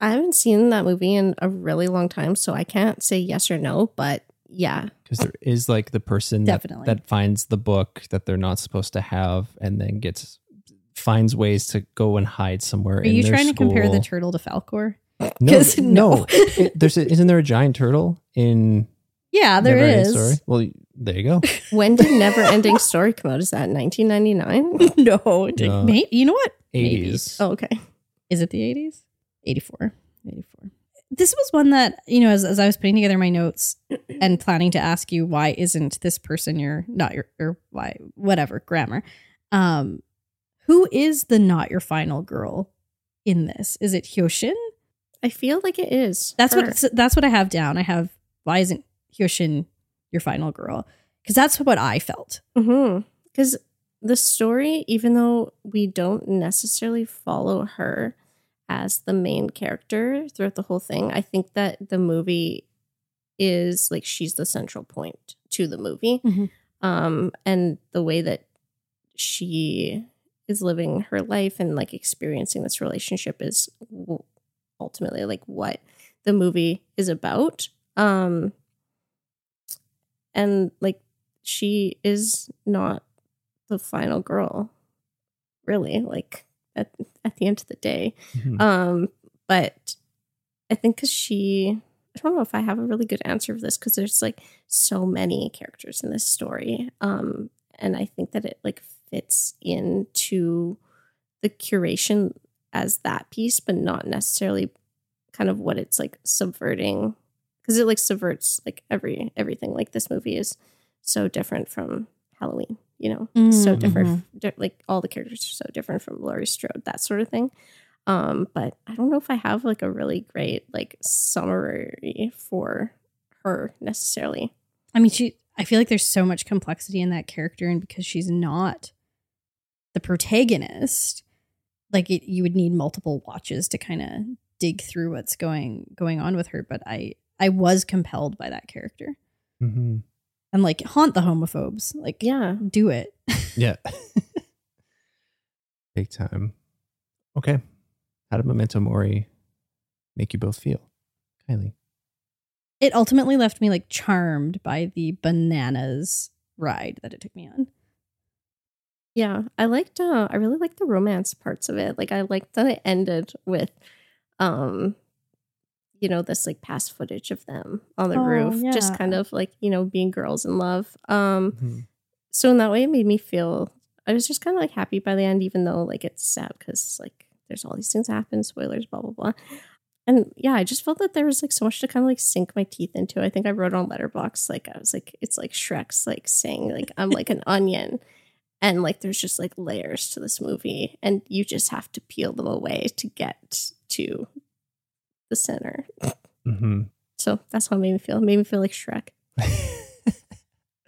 I haven't seen that movie in a really long time, so I can't say yes or no, but yeah. Because there is like the person that, that finds the book that they're not supposed to have and then gets... finds ways to go and hide somewhere. Are in you their trying to school. Compare the turtle to Falcor? No, no. no. It, there's a, isn't there a giant turtle in? Yeah, there is. Story? Well, there you go. When did Never Ending Story come out? Is that nineteen ninety-nine? no, no. Maybe, you know what? eighties. Oh, okay. Is it the eighties? eighty-four. eighty-four. This was one that, you know, as, as I was putting together my notes and planning to ask you why isn't this person your not your or why whatever grammar. Um, Who is the not your final girl in this? Is it Hyoshin? I feel like it is. That's her. what that's what I have down. I have, why isn't Hyoshin your final girl? Because that's what I felt. Because mm-hmm. the story, even though we don't necessarily follow her as the main character throughout the whole thing, I think that the movie is like she's the central point to the movie. Mm-hmm. Um, and the way that she... is living her life and like experiencing this relationship is ultimately like what the movie is about. Um, and like she is not the final girl, really, like at, at the end of the day. Mm-hmm. Um, but I think because she, I don't know if I have a really good answer for this because there's like so many characters in this story. Um, and I think that it like fits into the curation as that piece, but not necessarily kind of what it's like subverting, because it like subverts like every everything. Like this movie is so different from Halloween, you know, mm-hmm. so different, di- like all the characters are so different from Laurie Strode, that sort of thing. Um, but I don't know if I have like a really great like summary for her necessarily. I mean, she. I feel like there's so much complexity in that character, and because she's not the protagonist, like it, you would need multiple watches to kind of dig through what's going going on with her. But I, I was compelled by that character, mm-hmm. and like haunt the homophobes, like yeah, do it, yeah, big time. Okay, how did Memento Mori make you both feel, Kylie? It ultimately left me like charmed by the bananas ride that it took me on. Yeah, I liked, uh, I really liked the romance parts of it. Like I liked that it ended with, um, you know, this like past footage of them on the oh, roof, yeah. just kind of like, you know, being girls in love. Um, mm-hmm. So in that way it made me feel, I was just kind of like happy by the end, even though like it's sad because like there's all these things that happen, spoilers, blah, blah, blah. And yeah, I just felt that there was like so much to kind of like sink my teeth into. I think I wrote on Letterboxd, like I was like, it's like Shrek's like saying like, I'm like an onion. And like, there's just like layers to this movie and you just have to peel them away to get to the center. Mm-hmm. So that's how it made me feel. It made me feel like Shrek.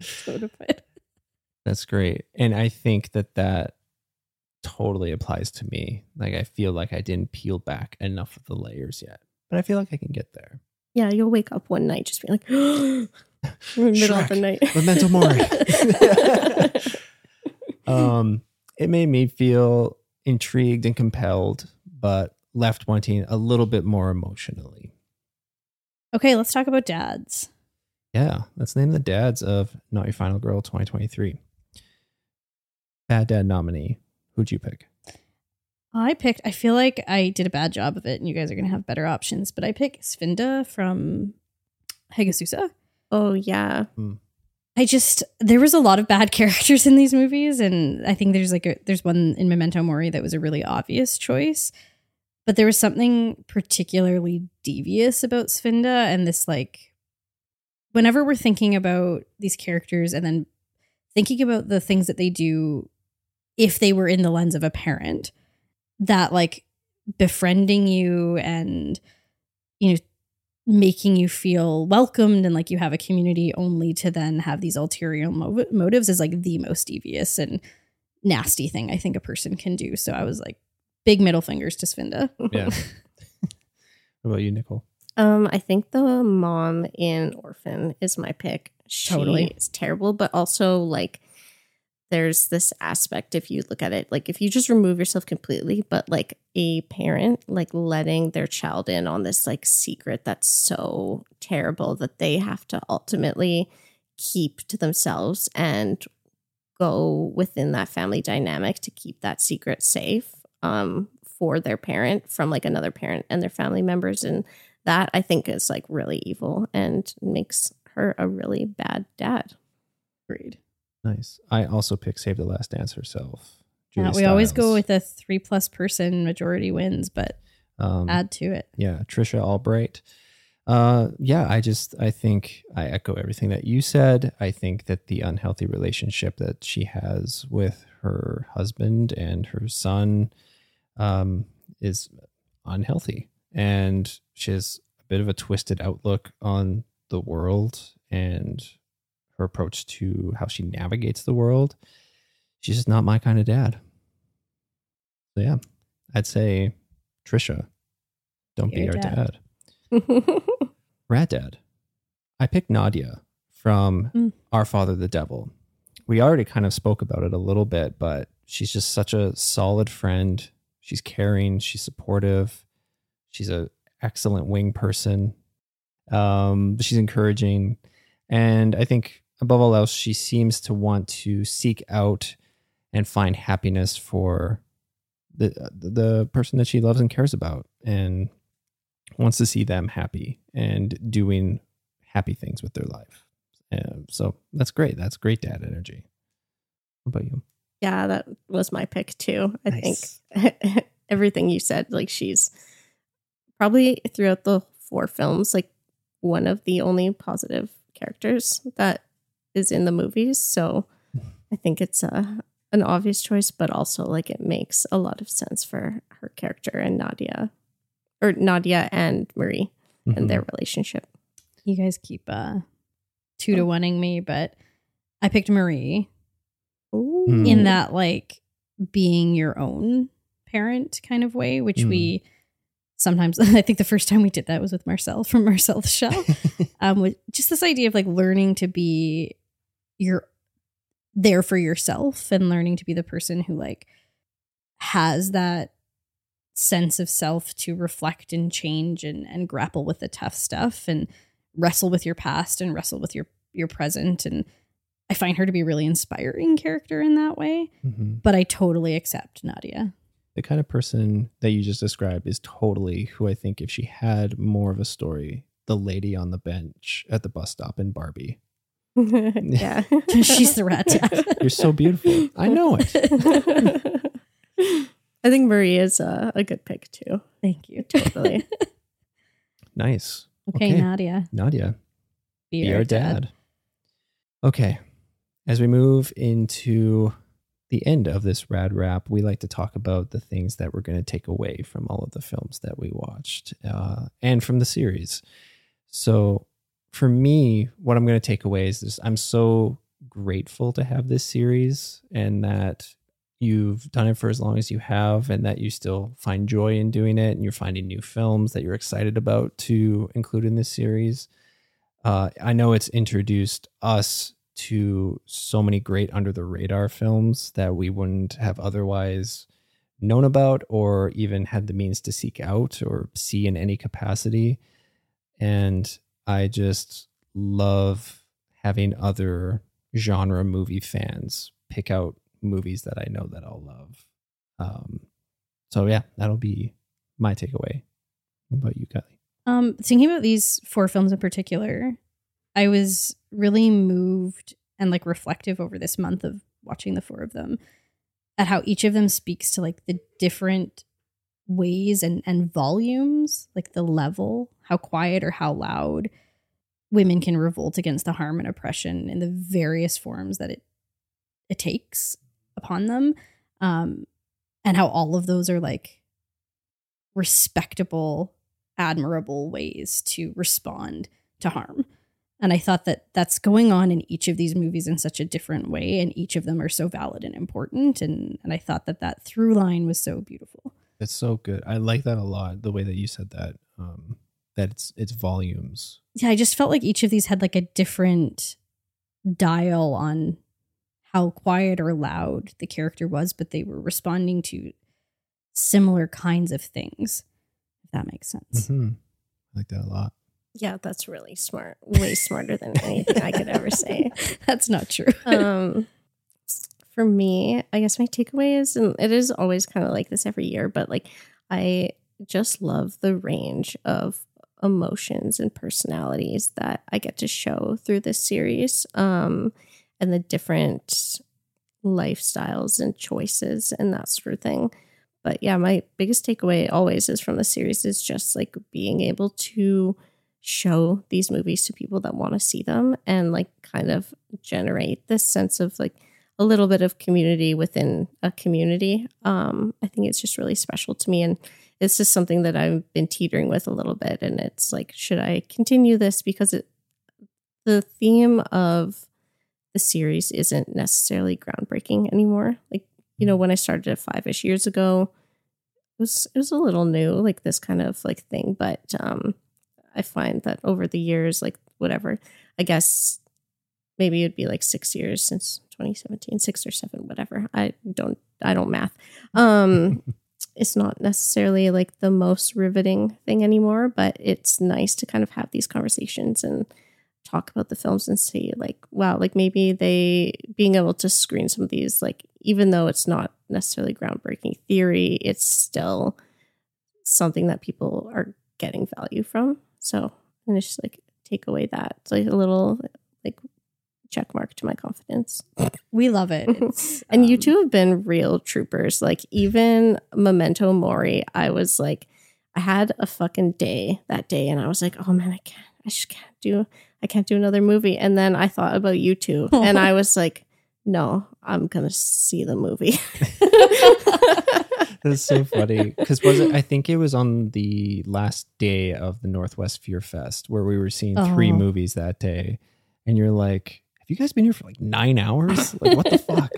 So to put. That's great. And I think that that totally applies to me. Like, I feel like I didn't peel back enough of the layers yet, but I feel like I can get there. Yeah, you'll wake up one night just being like, oh, we're in the middle of the night. Memento Mori. um, it made me feel intrigued and compelled, but left wanting a little bit more emotionally. Okay, let's talk about dads. Yeah, let's name the dads of Not Your Final Girl twenty twenty-three. Bad dad nominee. Who'd you pick? I picked, I feel like I did a bad job of it and you guys are going to have better options, but I picked Svinda from Hagazussa. Oh, yeah. Mm. I just, there was a lot of bad characters in these movies, and I think there's like, a, there's one in Memento Mori that was a really obvious choice, but there was something particularly devious about Svinda, and this, like, whenever we're thinking about these characters and then thinking about the things that they do if they were in the lens of a parent, that like befriending you and, you know, making you feel welcomed and like you have a community, only to then have these ulterior mo- motives is like the most devious and nasty thing I think a person can do. So I was like, big middle fingers to Svinda. Yeah. How about you, Nicole? Um, I think the mom in Orphan is my pick. She totally is terrible, but also like, there's this aspect, if you look at it, like if you just remove yourself completely, but like a parent, like letting their child in on this like secret that's so terrible that they have to ultimately keep to themselves and go within that family dynamic to keep that secret safe um, for their parent from like another parent and their family members. And that I think is like really evil and makes her a really bad dad. Agreed. Nice. I also pick Save the Last Dance herself. Judy yeah, we Stiles. Always go with a three plus person majority wins, but um, add to it. Yeah. Trisha Albright. Uh, yeah, I just, I think I echo everything that you said. I think that the unhealthy relationship that she has with her husband and her son um, is unhealthy. And she has a bit of a twisted outlook on the world and her approach to how she navigates the world. She's just not my kind of dad. So yeah, I'd say Trisha, don't You're be our dad. dad. Rat Dad. I picked Nadia from mm. Our Father, the Devil. We already kind of spoke about it a little bit, but she's just such a solid friend. She's caring. She's supportive. She's an excellent wing person. Um, but she's encouraging. And I think above all else, she seems to want to seek out and find happiness for the the person that she loves and cares about, and wants to see them happy and doing happy things with their life. And so that's great. That's great dad energy. How about you? Yeah, that was my pick too. I nice. think everything you said, like she's probably throughout the four films, like one of the only positive characters that is in the movies, so I think it's a an obvious choice, but also like it makes a lot of sense for her character and Nadia, or Nadia and Marie mm-hmm. and their relationship. You guys keep uh two to one-ing me, but I picked Marie. Ooh. In that like being your own parent kind of way, which mm. we sometimes, I think the first time we did that was with Marcel from Marcel the Shell, um, with just this idea of like learning to be your there for yourself and learning to be the person who like has that sense of self to reflect and change and, and grapple with the tough stuff and wrestle with your past and wrestle with your, your present. And I find her to be a really inspiring character in that way, mm-hmm. but I totally accept Nadia. The kind of person that you just described is totally who I think, if she had more of a story, the lady on the bench at the bus stop in Barbie. Yeah. She's the Rat Dad. You're so beautiful. I know it. I think Marie is a, a good pick too. Thank you. Totally. Nice. Okay, okay, Nadia. Nadia. Be, be our dad. dad. Okay. As we move into the end of this rad wrap, we like to talk about the things that we're going to take away from all of the films that we watched uh, and from the series. So for me, what I'm going to take away is this. I'm so grateful to have this series and that you've done it for as long as you have and that you still find joy in doing it and you're finding new films that you're excited about to include in this series. Uh, I know it's introduced us to so many great under the radar films that we wouldn't have otherwise known about or even had the means to seek out or see in any capacity. And I just love having other genre movie fans pick out movies that I know that I'll love. Um, so yeah, that'll be my takeaway. What about you, Kylie? Um, thinking about these four films in particular, I was really moved and like reflective over this month of watching the four of them at how each of them speaks to like the different ways and, and volumes, like the level, how quiet or how loud women can revolt against the harm and oppression in the various forms that it, it takes upon them. Um, and how all of those are like respectable, admirable ways to respond to harm. And I thought that that's going on in each of these movies in such a different way. And each of them are so valid and important. And, and I thought that that through line was so beautiful. That's so good. I like that a lot. The way that you said that, um, that it's, it's volumes. Yeah. I just felt like each of these had like a different dial on how quiet or loud the character was, but they were responding to similar kinds of things. If that makes sense. Mm-hmm. I like that a lot. Yeah, that's really smart. Way smarter than anything I could ever say. That's not true. Um, for me, I guess my takeaway is, and it is always kind of like this every year, but like I just love the range of emotions and personalities that I get to show through this series, um, and the different lifestyles and choices and that sort of thing. But yeah, my biggest takeaway always is from the series is just like being able to show these movies to people that want to see them and like kind of generate this sense of like a little bit of community within a community. Um, I think it's just really special to me. And it's just something that I've been teetering with a little bit. And it's like, should I continue this? Because it, the theme of the series isn't necessarily groundbreaking anymore. Like, you know, when I started five-ish years ago, it was, it was a little new, like this kind of like thing. But um, I find that over the years, like whatever, I guess maybe it'd be like six years since twenty seventeen, six or seven, whatever. I don't, I don't math. Um, it's not necessarily like the most riveting thing anymore, but it's nice to kind of have these conversations and talk about the films and see like, wow, like maybe they being able to screen some of these, like, even though it's not necessarily groundbreaking theory, it's still something that people are getting value from. So I'm just like, take away that. It's like a little like check mark to my confidence. We love it. And um, you two have been real troopers. Like even Memento Mori, I was like, I had a fucking day that day and I was like, oh man, I can't, I just can't do, I can't do another movie. And then I thought about you two and I was like, no, I'm going to see the movie. That's so funny. Because was it? I think it was on the last day of the Northwest Fear Fest where we were seeing oh. three movies that day. And you're like, have you guys been here for like nine hours? Like, what the fuck?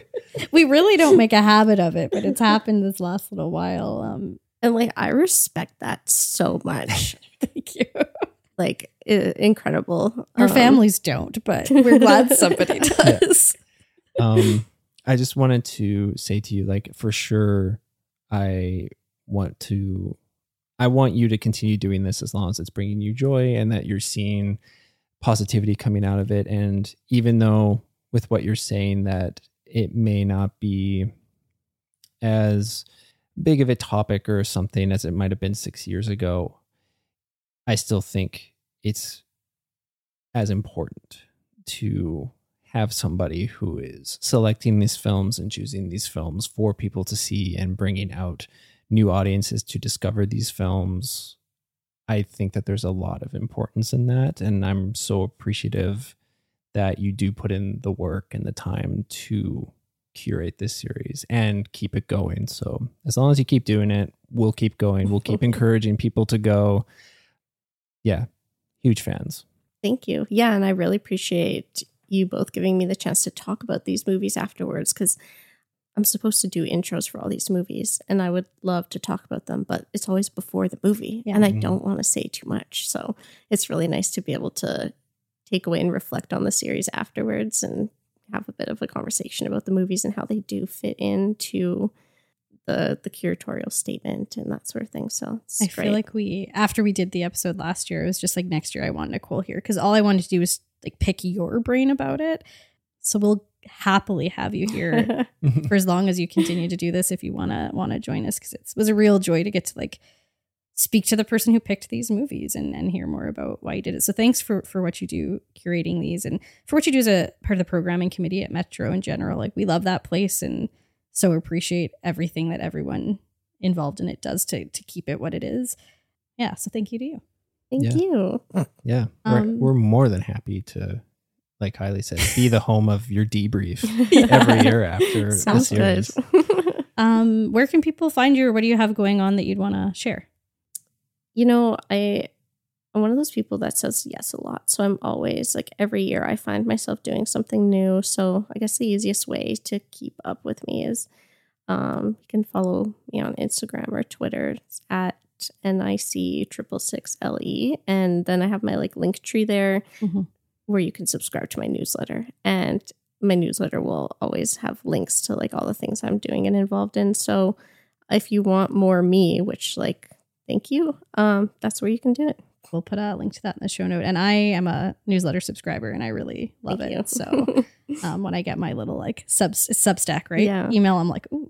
We really don't make a habit of it, but it's happened this last little while. Um, and like, I respect that so much. Thank you. Like, it, incredible. Our um, families don't, but we're glad somebody does. Yeah. um, I just wanted to say to you, like, for sure, I want to, I want you to continue doing this as long as it's bringing you joy and that you're seeing positivity coming out of it. And even though with what you're saying that it may not be as big of a topic or something as it might have been six years ago, I still think it's as important to have somebody who is selecting these films and choosing these films for people to see and bringing out new audiences to discover these films. I think that there's a lot of importance in that. And I'm so appreciative that you do put in the work and the time to curate this series and keep it going. So as long as you keep doing it, we'll keep going. We'll keep encouraging people to go. Yeah. Huge fans. Thank you. Yeah. And I really appreciate you both giving me the chance to talk about these movies afterwards, because I'm supposed to do intros for all these movies and I would love to talk about them, but it's always before the movie yeah. and I don't want to say too much. So it's really nice to be able to take away and reflect on the series afterwards and have a bit of a conversation about the movies and how they do fit into the the curatorial statement and that sort of thing. So it's I great. feel like we, after we did the episode last year, it was just like, next year I want Nicole here, because all I wanted to do was like pick your brain about it. So we'll happily have you here for as long as you continue to do this if you want to want to join us, because it was a real joy to get to like speak to the person who picked these movies and, and hear more about why you did it. So thanks for, for what you do curating these and for what you do as a part of the programming committee at Metro in general. Like, we love that place and so appreciate everything that everyone involved in it does to to keep it what it is. Yeah. So thank you to you. Thank yeah. you. Yeah. We're, um, we're more than happy to, like Kylie said, be the home of your debrief yeah. every year after Sounds the series. Good. um, where can people find you, or what do you have going on that you'd want to share? You know, I, I'm one of those people that says yes a lot. So I'm always like, every year I find myself doing something new. So I guess the easiest way to keep up with me is um, you can follow me on Instagram or Twitter. It's at N I C six six six L E. And then I have my like link tree there mm-hmm. where you can subscribe to my newsletter. And my newsletter will always have links to like all the things I'm doing and involved in. So if you want more me, which like, thank you. Um, that's where you can do it. We'll put a link to that in the show note. And I am a newsletter subscriber and I really love thank it. You. So um, when I get my little like sub Substack, right? Yeah. Email, I'm like, ooh,